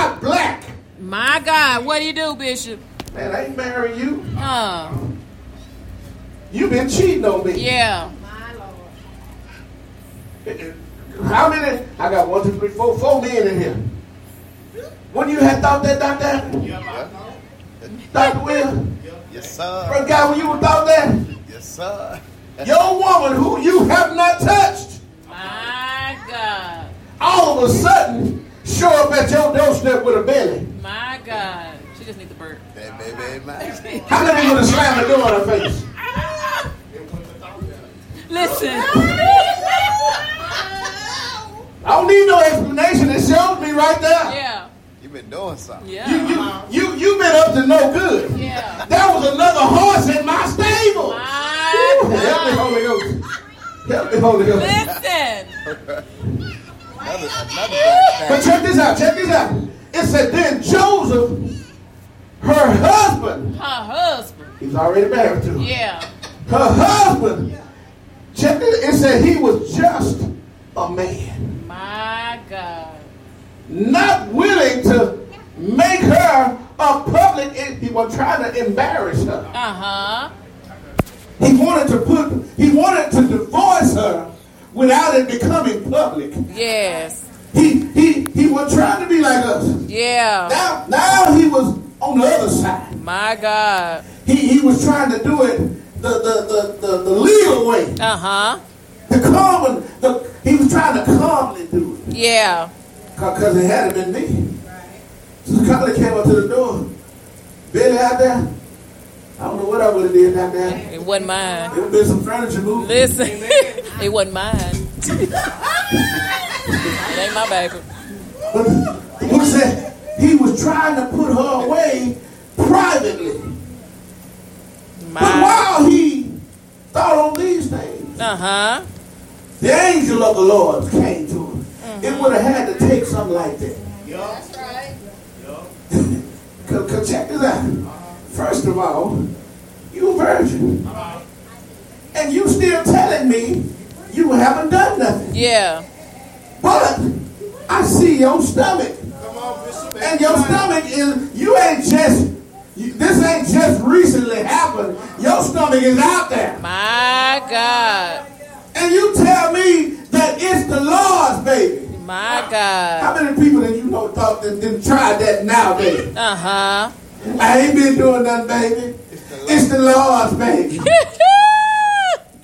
not black. My God, what do you do, Bishop? Man, I ain't marrying you. Uh. You been cheating on me. Yeah. My Lord. How many? I got one, two, three, four, four men in here. Wouldn't you have thought that, Doctor? Yeah, Doctor Will? Yes, sir. Brother God, when you would thought that? Yes, sir. Your woman who you have not touched. My God. All of a sudden, show up at your doorstep with a belly. My God. She just needs a burp. That baby, my. How many would have slammed the door in her face? Listen. I don't need no explanation. It showed me right there. Yeah. You've been doing something. Yeah. You you you you been up to no good. Yeah. There was another horse in my stable. My Ooh, help me, Holy Ghost. Help me, Holy Ghost. Listen. another, another but check this out. Check this out. It said then Joseph, her husband. Her husband. He's already married to her. Yeah. Her husband. Yeah. Check this. It said he was just a man. My God. Not willing to make her a public, he was trying to embarrass her. Uh-huh. He wanted to put, he wanted to divorce her without it becoming public. Yes. He he he was trying to be like us. Yeah. Now now he was on the other side. My God. He he was trying to do it the the the, the, the legal way. Uh-huh. The common the he was trying to calmly do it. Yeah. Because it had it in me. Right. So Carla came up to the door. Billy out there. I don't know what I would have did out there. It wasn't mine. It would have been some furniture moving. Listen, it wasn't mine. It ain't my baby. But who said he was trying to put her away privately. My. But while he thought on these things, uh-huh. the angel of the Lord came to him. It would have had to take something like that. Yeah, that's right. Because check this out. First of all, you a virgin. Right. And you still telling me you haven't done nothing. Yeah. But I see your stomach. Come on, Bishop. And your stomach is, you ain't just, you, this ain't just recently happened. Your stomach is out there. My God. And you tell me that it's the Lord's baby. My God. How many people that you know thought that didn't try that now, baby? Uh-huh. I ain't been doing nothing, baby. It's the, it's the Lord's baby.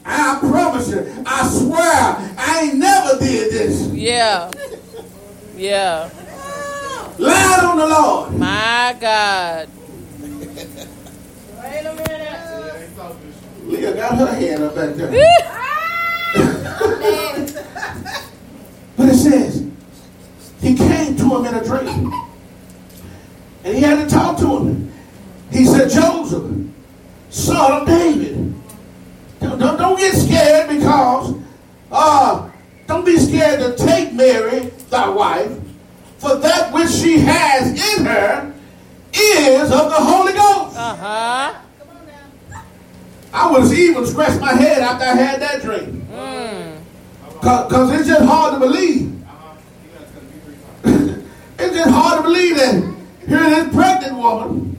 I promise you. I swear. I ain't never did this. Yeah. Yeah. Lied on the Lord. My God. Wait a minute. Leah got her hand up back there. But it says he came to him in a dream and he had to talk to him. He said, Joseph, son of David, don't, don't, don't get scared because uh, don't be scared to take Mary, thy wife, for that which she has in her is of the Holy Ghost. Uh-huh. I was even scratched my head after I had that dream. Mm. Because it's just hard to believe. It's just hard to believe that here this pregnant woman,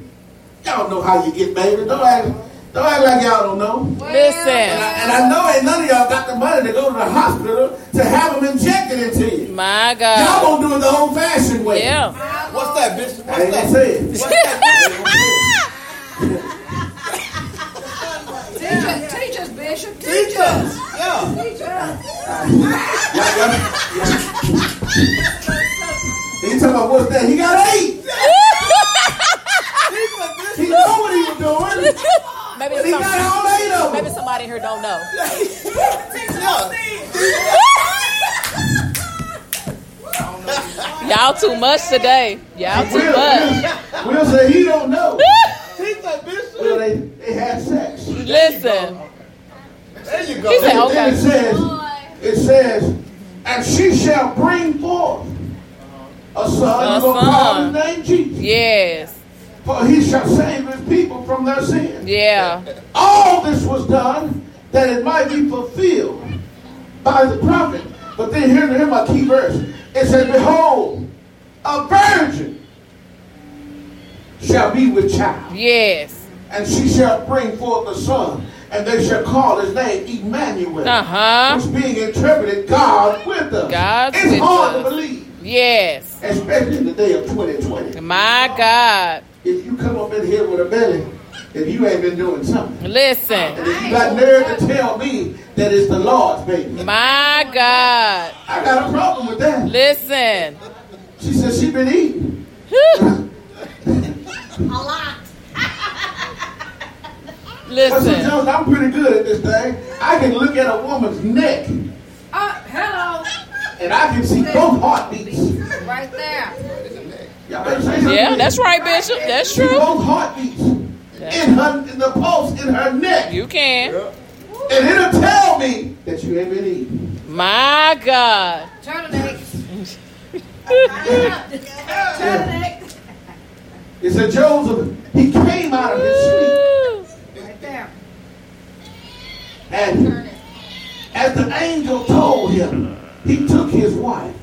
y'all know how you get baby. Don't act, don't act like y'all don't know. Listen. And I, and I know ain't none of y'all got the money to go to the hospital to have them injected into you. My God. Y'all gonna do it the old fashioned way. Yeah. What's that, Bishop? What's I ain't that? Say it. What's that? Teach us, Bishop. Teach us. Yeah. Teach us. He talking about what's that? He got eight. He know what he was doing. Maybe but he got all eight of them. Maybe somebody here don't know. Y'all too much today. Y'all too Will, much. Will, Will said he don't know. He's like, Bishop. Well, they, they had sex. Listen. There you go. He said, okay. Then it says, it says, and she shall bring forth a son. A you're going to call his name Jesus. Yes. For he shall save his people from their sins. Yeah. All this was done that it might be fulfilled by the prophet. But then here in my key verse, it says, behold, a virgin shall be with child. Yes. And she shall bring forth a son, and they shall call his name Emmanuel, uh-huh. which being interpreted, God with us. God's it's with hard us. To believe. Yes. Especially in the day of twenty twenty. My God. If you come up in here with a belly, if you ain't been doing something. Listen. And if you got nerve to tell me that it's the Lord's baby. My God. I got a problem with that. Listen. She said she been eating. A lot. Listen. Well, Jones, I'm pretty good at this thing. I can look at a woman's neck. Uh, hello. And I can see both heartbeats. Right there. Y'all better say something. Yeah, that's right, Bishop. That's true. Both heartbeats. In her, in the pulse in her neck. You can. Yeah. And it'll tell me that you ain't been eating. My God. Turtleneck. Turtleneck. It said Joseph, he came out of his sleep. Right there. And as the angel told him, he took his wife.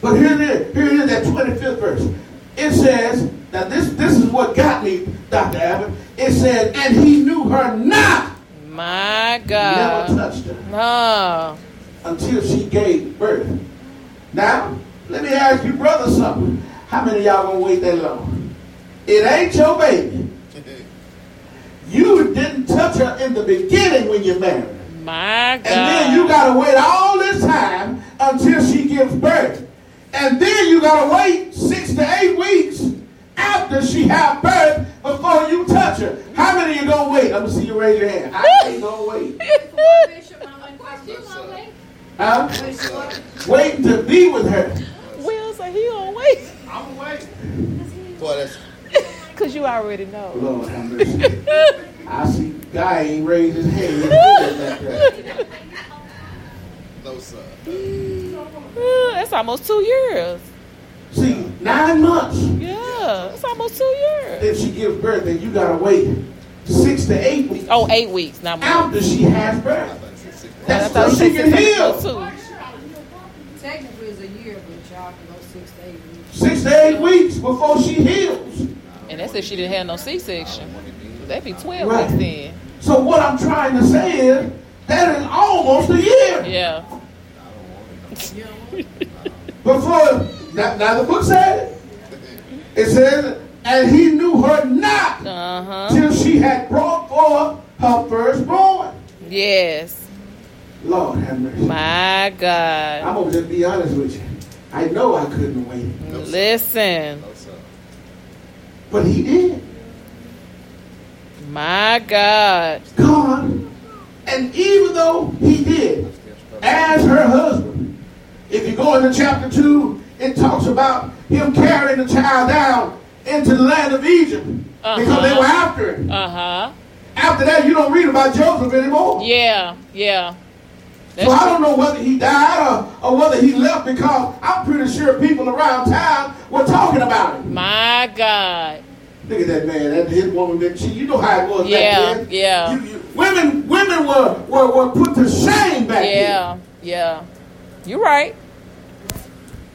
But here it is. Here it is, that twenty-fifth verse. It says, now this, this is what got me, Doctor Abbott. It said, and he knew her not. My God. Never touched her. No. Until she gave birth. Now, let me ask you, brother, something. How many of y'all gonna wait that long? It ain't your baby. You didn't touch her in the beginning when you married. My God. And then you gotta wait all this time until she gives birth. And then you gotta wait six to eight weeks after she had birth before you touch her. How many of you gonna wait? I'm gonna see you raise your hand. I ain't gonna wait. Huh? Waiting to be with her. Will said he gonna wait. I'm gonna wait. Boy, that's because you already know. Lord, have mercy. I see guy ain't raised his hand. No, sir. It's almost two years. See, nine months. Yeah, it's almost two years. If she gives birth, then you gotta wait six to eight weeks. Oh, eight weeks, not more. After she has birth, that's how she can heal. Technically, it's a year, but y'all can go six to eight weeks. Six to eight weeks before she heals. And that's if she didn't have no C-section. That'd be twelve right. weeks then. So what I'm trying to say is that is almost a year. Yeah. Before, now, now the book said it. It says, and he knew her not uh-huh. till she had brought forth her firstborn. Yes. Lord have mercy. My God. I'm going to just be honest with you. I know I couldn't wait. No, listen. No, but he did. My God. God. And even though he did, as her husband, if you go into chapter two, it talks about him carrying the child down into the land of Egypt uh-huh. because they were after him. Uh-huh. After that, you don't read about Joseph anymore. Yeah, yeah. That's so I don't know whether he died or, or whether he left, because I'm pretty sure people around town were talking about him. My God. Look at that man. That his woman been cheating. You know how it was yeah, back then. Yeah, yeah. Women, women were, were, were put to shame back yeah, then. Yeah, yeah. You're right.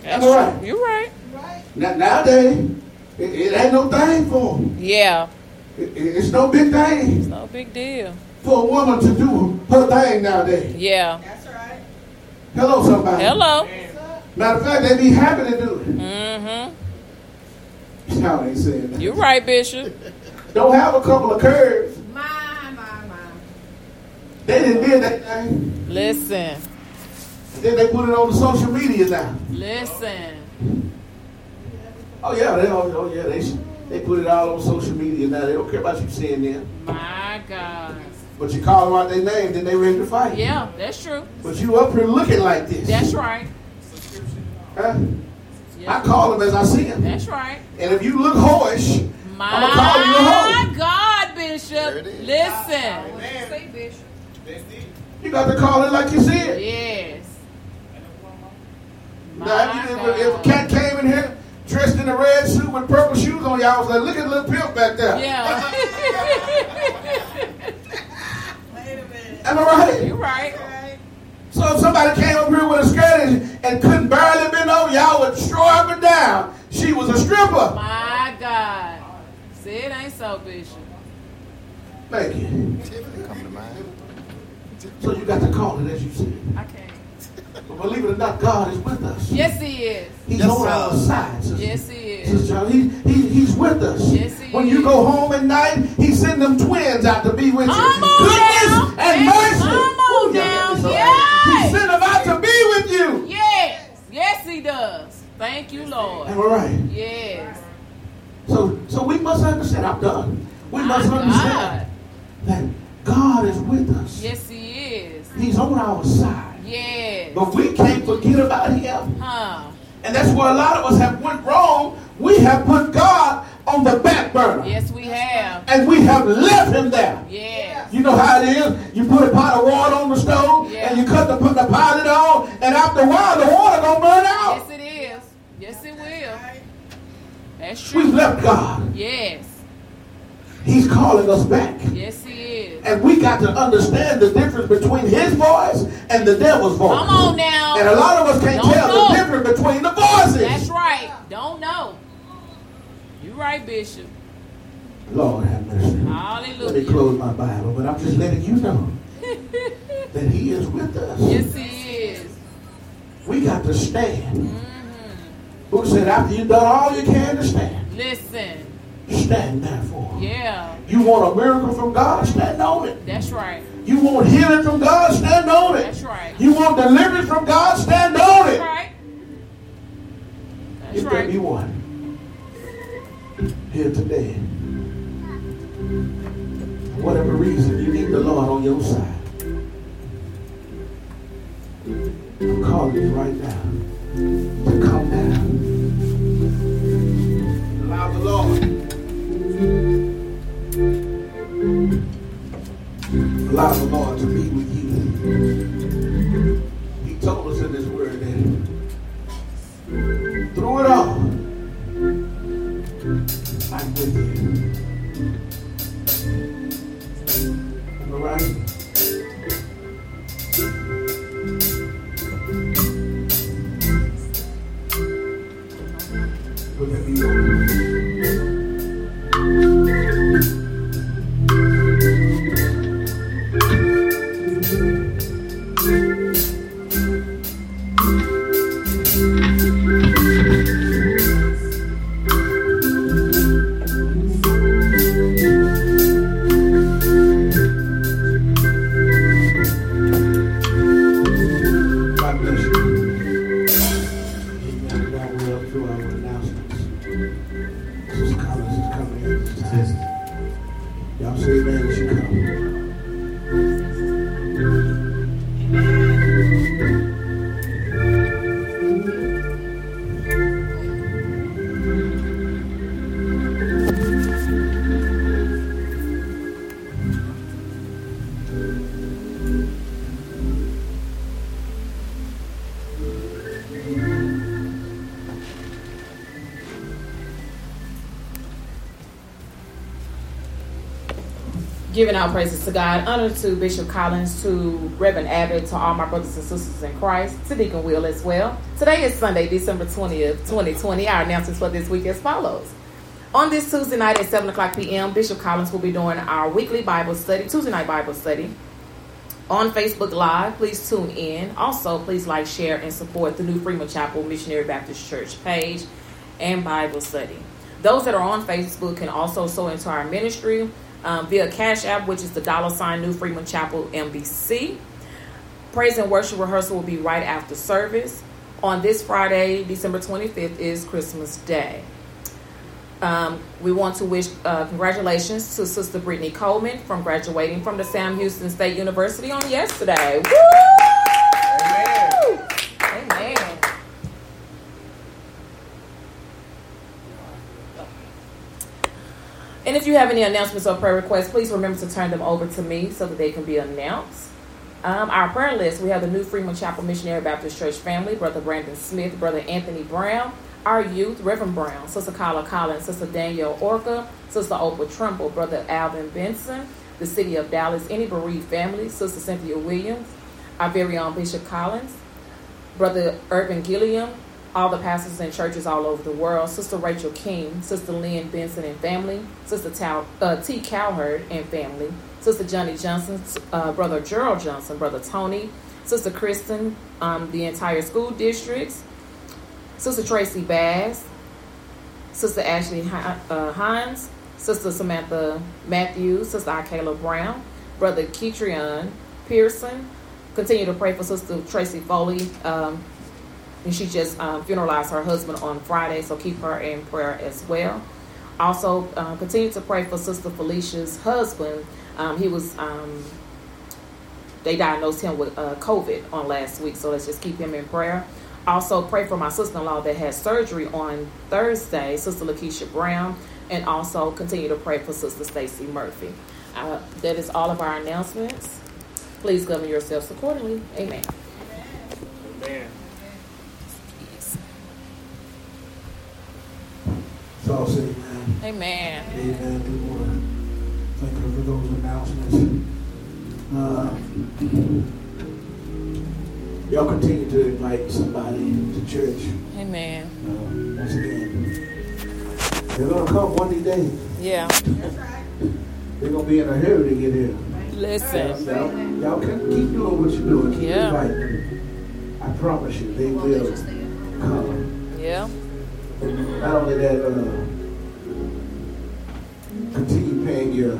That's right. True. You're right. Now, nowadays, it, it ain't no thing for them. Yeah. It, it, it's no big thing. It's no big deal for a woman to do her thing nowadays. Yeah. That's right. Hello, somebody. Hello. Matter of fact, they be happy to do it. Mm-hmm. No, ain't saying that. You're right, Bishop. Don't have a couple of curves. My, my, my. They didn't do that thing. Listen. And then they put it on the social media now. Listen. Oh yeah, they all, oh yeah, they they put it all on social media now. They don't care about you seeing them. My God. But you call them out their name, then they ready to fight. Yeah, that's true. But you up here looking like this. That's right. Huh? I call him as I see him. That's right. And if you look hoish, my I'm going to call you a hoe. My God, Bishop. Listen. Bishop. You got to call it like you see it. Yes. Now, if, if a cat came in here dressed in a red suit with purple shoes on, y'all was like, look at the little pimp back there. Yeah. Wait a minute. Am I right? You're right. So if somebody came up here with a skirt and, and couldn't barely bend over, y'all would throw her down. She was a stripper. My God. Say it ain't so, Bishop. Thank you. Come to mind. So you got to call it as you see it. I can't. But believe it or not, God is with us. Yes, He is. He's yes, on so. our side. Sister. Yes, He is. Sister Charlie, he, he, He's with us. Yes, He when is. When you go home at night, He send them twins out to be with you. I'm Goodness down. and mercy. Come on down. Yes. He sent them out to be with you. Yes. Yes, He does. Thank you, Lord. All right. Yes. So, so we must understand. I'm done. We My must God. understand that God is with us. Yes, He is. He's on our side. Yes. But we can't forget about Him. Huh. And that's where a lot of us have went wrong. We have put God on the back burner. Yes, we have. And we have left Him there. Yes. You know how it is. You put a pot of water on the stove, yes. and you cut the, the pilot on, and after a while, the water going to burn out. Yes, it is. Yes, it will. That's true. We've left God. Yes. He's calling us back. Yes, He is. And we got to understand the difference between His voice and the devil's voice. Come on now. And a lot of us can't Don't tell know. the difference between the voices. That's right. Don't know. You're right, Bishop. Lord have mercy. Hallelujah. Let me close my Bible, but I'm just letting you know that He is with us. Yes, He is. We got to stand. Mm-hmm. Who said after you've done all you can to stand? Listen. Stand there for. Yeah. You want a miracle from God? Stand on it. That's right. You want healing from God? Stand on it. That's right. You want deliverance from God? Stand on it. That's right. That's if right. There be one here today, for whatever reason, you need the Lord on your side. I'm calling you right now to come down. Allow the Lord. Allow the Lord to be with you. He told us in His word that through it all, I'm with you. All right? Will that be yours? Giving our praises to God, honor to Bishop Collins, to Reverend Abbott, to all my brothers and sisters in Christ, to Deacon Will as well. Today is Sunday, December twentieth, twenty twenty. Our announcements for this week as follows. On this Tuesday night at seven o'clock p.m., Bishop Collins will be doing our weekly Bible study, Tuesday night Bible study, on Facebook Live. Please tune in. Also, please like, share, and support the New Fremont Chapel Missionary Baptist Church page and Bible study. Those that are on Facebook can also sow into our ministry. Um, via Cash App, which is the dollar sign New Fremont Chapel M B C. Praise and worship rehearsal will be right after service. On this Friday, December twenty-fifth, is Christmas Day. Um, we want to wish uh, congratulations to Sister Brittany Coleman from graduating from the Sam Houston State University on yesterday. Woo! Amen. Amen. And if you have any announcements or prayer requests, please remember to turn them over to me so that they can be announced. Um, our prayer list, we have the New Fremont Chapel Missionary Baptist Church family, Brother Brandon Smith, Brother Anthony Brown, our youth, Reverend Brown, Sister Carla Collins, Sister Danielle Orca, Sister Oprah Trumple, Brother Alvin Benson, the City of Dallas, any bereaved family, Sister Cynthia Williams, our very own Bishop Collins, Brother Irvin Gilliam, all the pastors and churches all over the world, Sister Rachel King, Sister Lynn Benson and family, Sister Tal, uh, T. Cowherd and family, Sister Johnny Johnson, uh, Brother Gerald Johnson, Brother Tony, Sister Kristen, um, the entire school districts, Sister Tracy Bass, Sister Ashley uh, Hines, Sister Samantha Matthews, Sister Kayla Brown, Brother Ketrion Pearson. Continue to pray for Sister Tracy Foley. Um, and she just um, funeralized her husband on Friday, so keep her in prayer as well. Also, uh, continue to pray for Sister Felicia's husband. Um, he was, um, they diagnosed him with uh, COVID on last week, so let's just keep him in prayer. Also, pray for my sister-in-law that had surgery on Thursday, Sister Lakeisha Brown, and also continue to pray for Sister Stacey Murphy. Uh, that is all of our announcements. Please govern yourselves accordingly. Amen. Amen. So say amen. Amen. Amen. Good morning. Thank you for those announcements. Uh, y'all continue to invite somebody to church. Amen. Uh, once again, they're going to come one of these days. Yeah. That's right. They're going to be in a hurry to get here. Listen. Y'all, y'all can keep doing what you're doing. Keep yeah. inviting. I promise you, they will come. Yeah. Not only that, uh, continue paying your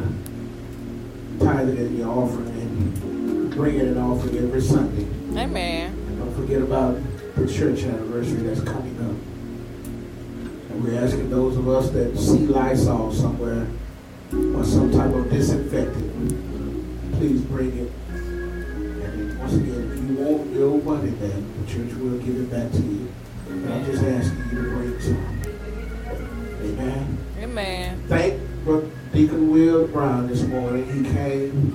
tithing and your offering and bringing an offering every Sunday. Amen. And don't forget about the church anniversary that's coming up. And we're asking those of us that see Lysol somewhere or some type of disinfectant, please bring it. And once again, if you want your money back, the church will give it back to you. And I'm just asking you to bring some. Amen. Amen. Thank Deacon Will Brown this morning. He came.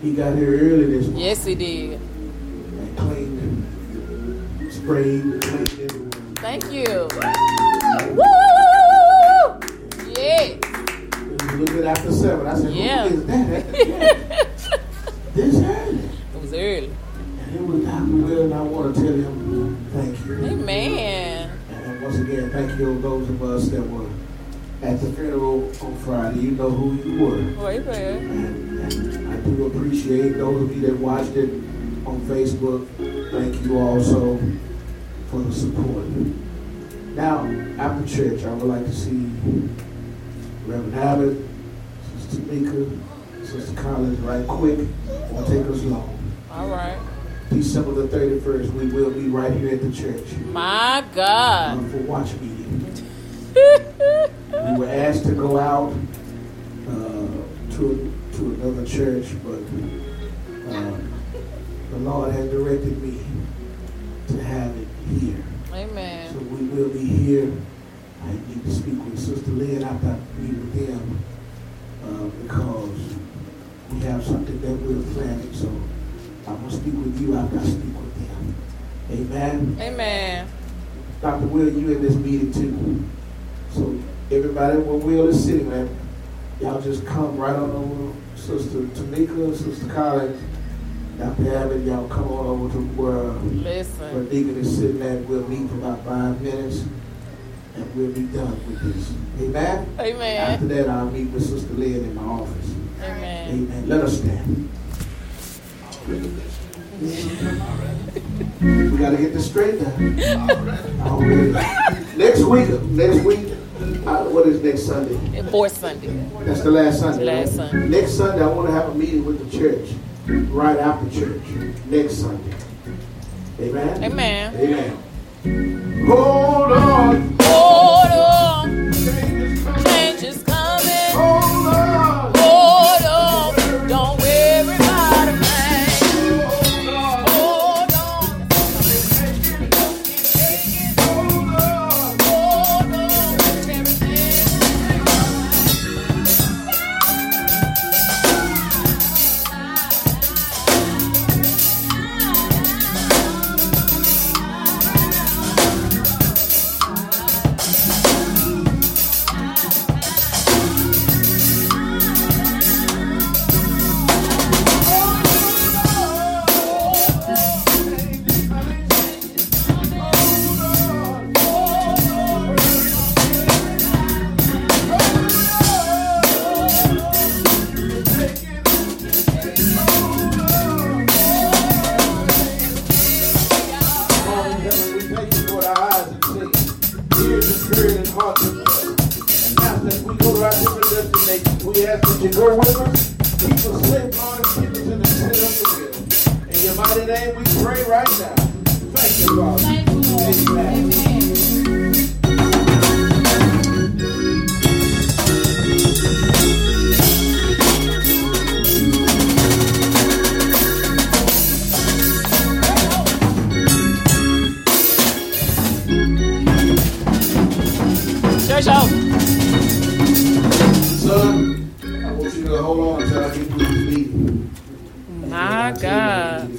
He got here early this morning. Yes, he did. And cleaned, sprayed, cleaned everyone. Thank you. Woo! Woo! Yes. It was a little bit after seven. I said, yeah. Who is that? This early. It was early. And it was Doctor Will, and I want to tell him. Thank you. Amen. And once again, thank you to those of us that were at the funeral on Friday. You know who you were. Oh, amen. And I do appreciate those of you that watched it on Facebook. Thank you also for the support. Now, after church, I would like to see Reverend Abbott, Sister Tamika, Sister Collins right quick. It won't take us long. All right. December the thirty-first, we will be right here at the church. My God. Um, for watch meeting. We were asked to go out uh, to to another church, but uh, the Lord has directed me to have it here. Amen. So we will be here. I need to speak with Sister Lynn. I've got to meet with them uh, because we have something that we're planning, so I'm going to speak with you. I'm going to speak with them. Amen. Amen. Doctor Will, you in this meeting too. So everybody where Will is sitting at, y'all just come right on over. Sister Tamika, Sister Collins, Doctor Abbott, y'all come on over to where, where Deacon is sitting at. We'll meet for about five minutes and we'll be done with this. Amen. Amen. After that, I'll meet with Sister Lynn in my office. Amen. Amen. Let us stand. We gotta get this straight now. All right. Next week, next week, uh, what is next Sunday? Fourth Sunday. That's the last Sunday. Last right? Sunday. Next Sunday, I want to have a meeting with the church right after church. Next Sunday. Amen. Amen. Amen. Hold on. Hold on. Change is coming. Hold on. Hold on. Don't worry about it. make, we ask that you go with us. Keep us safe, Lord, and keep us in the sin of the will. In your mighty name we pray right now. Thank you, Father. Thank you, Lord. Amen. Amen. Out. Son, I want you to hold on until I get through this meeting. My God.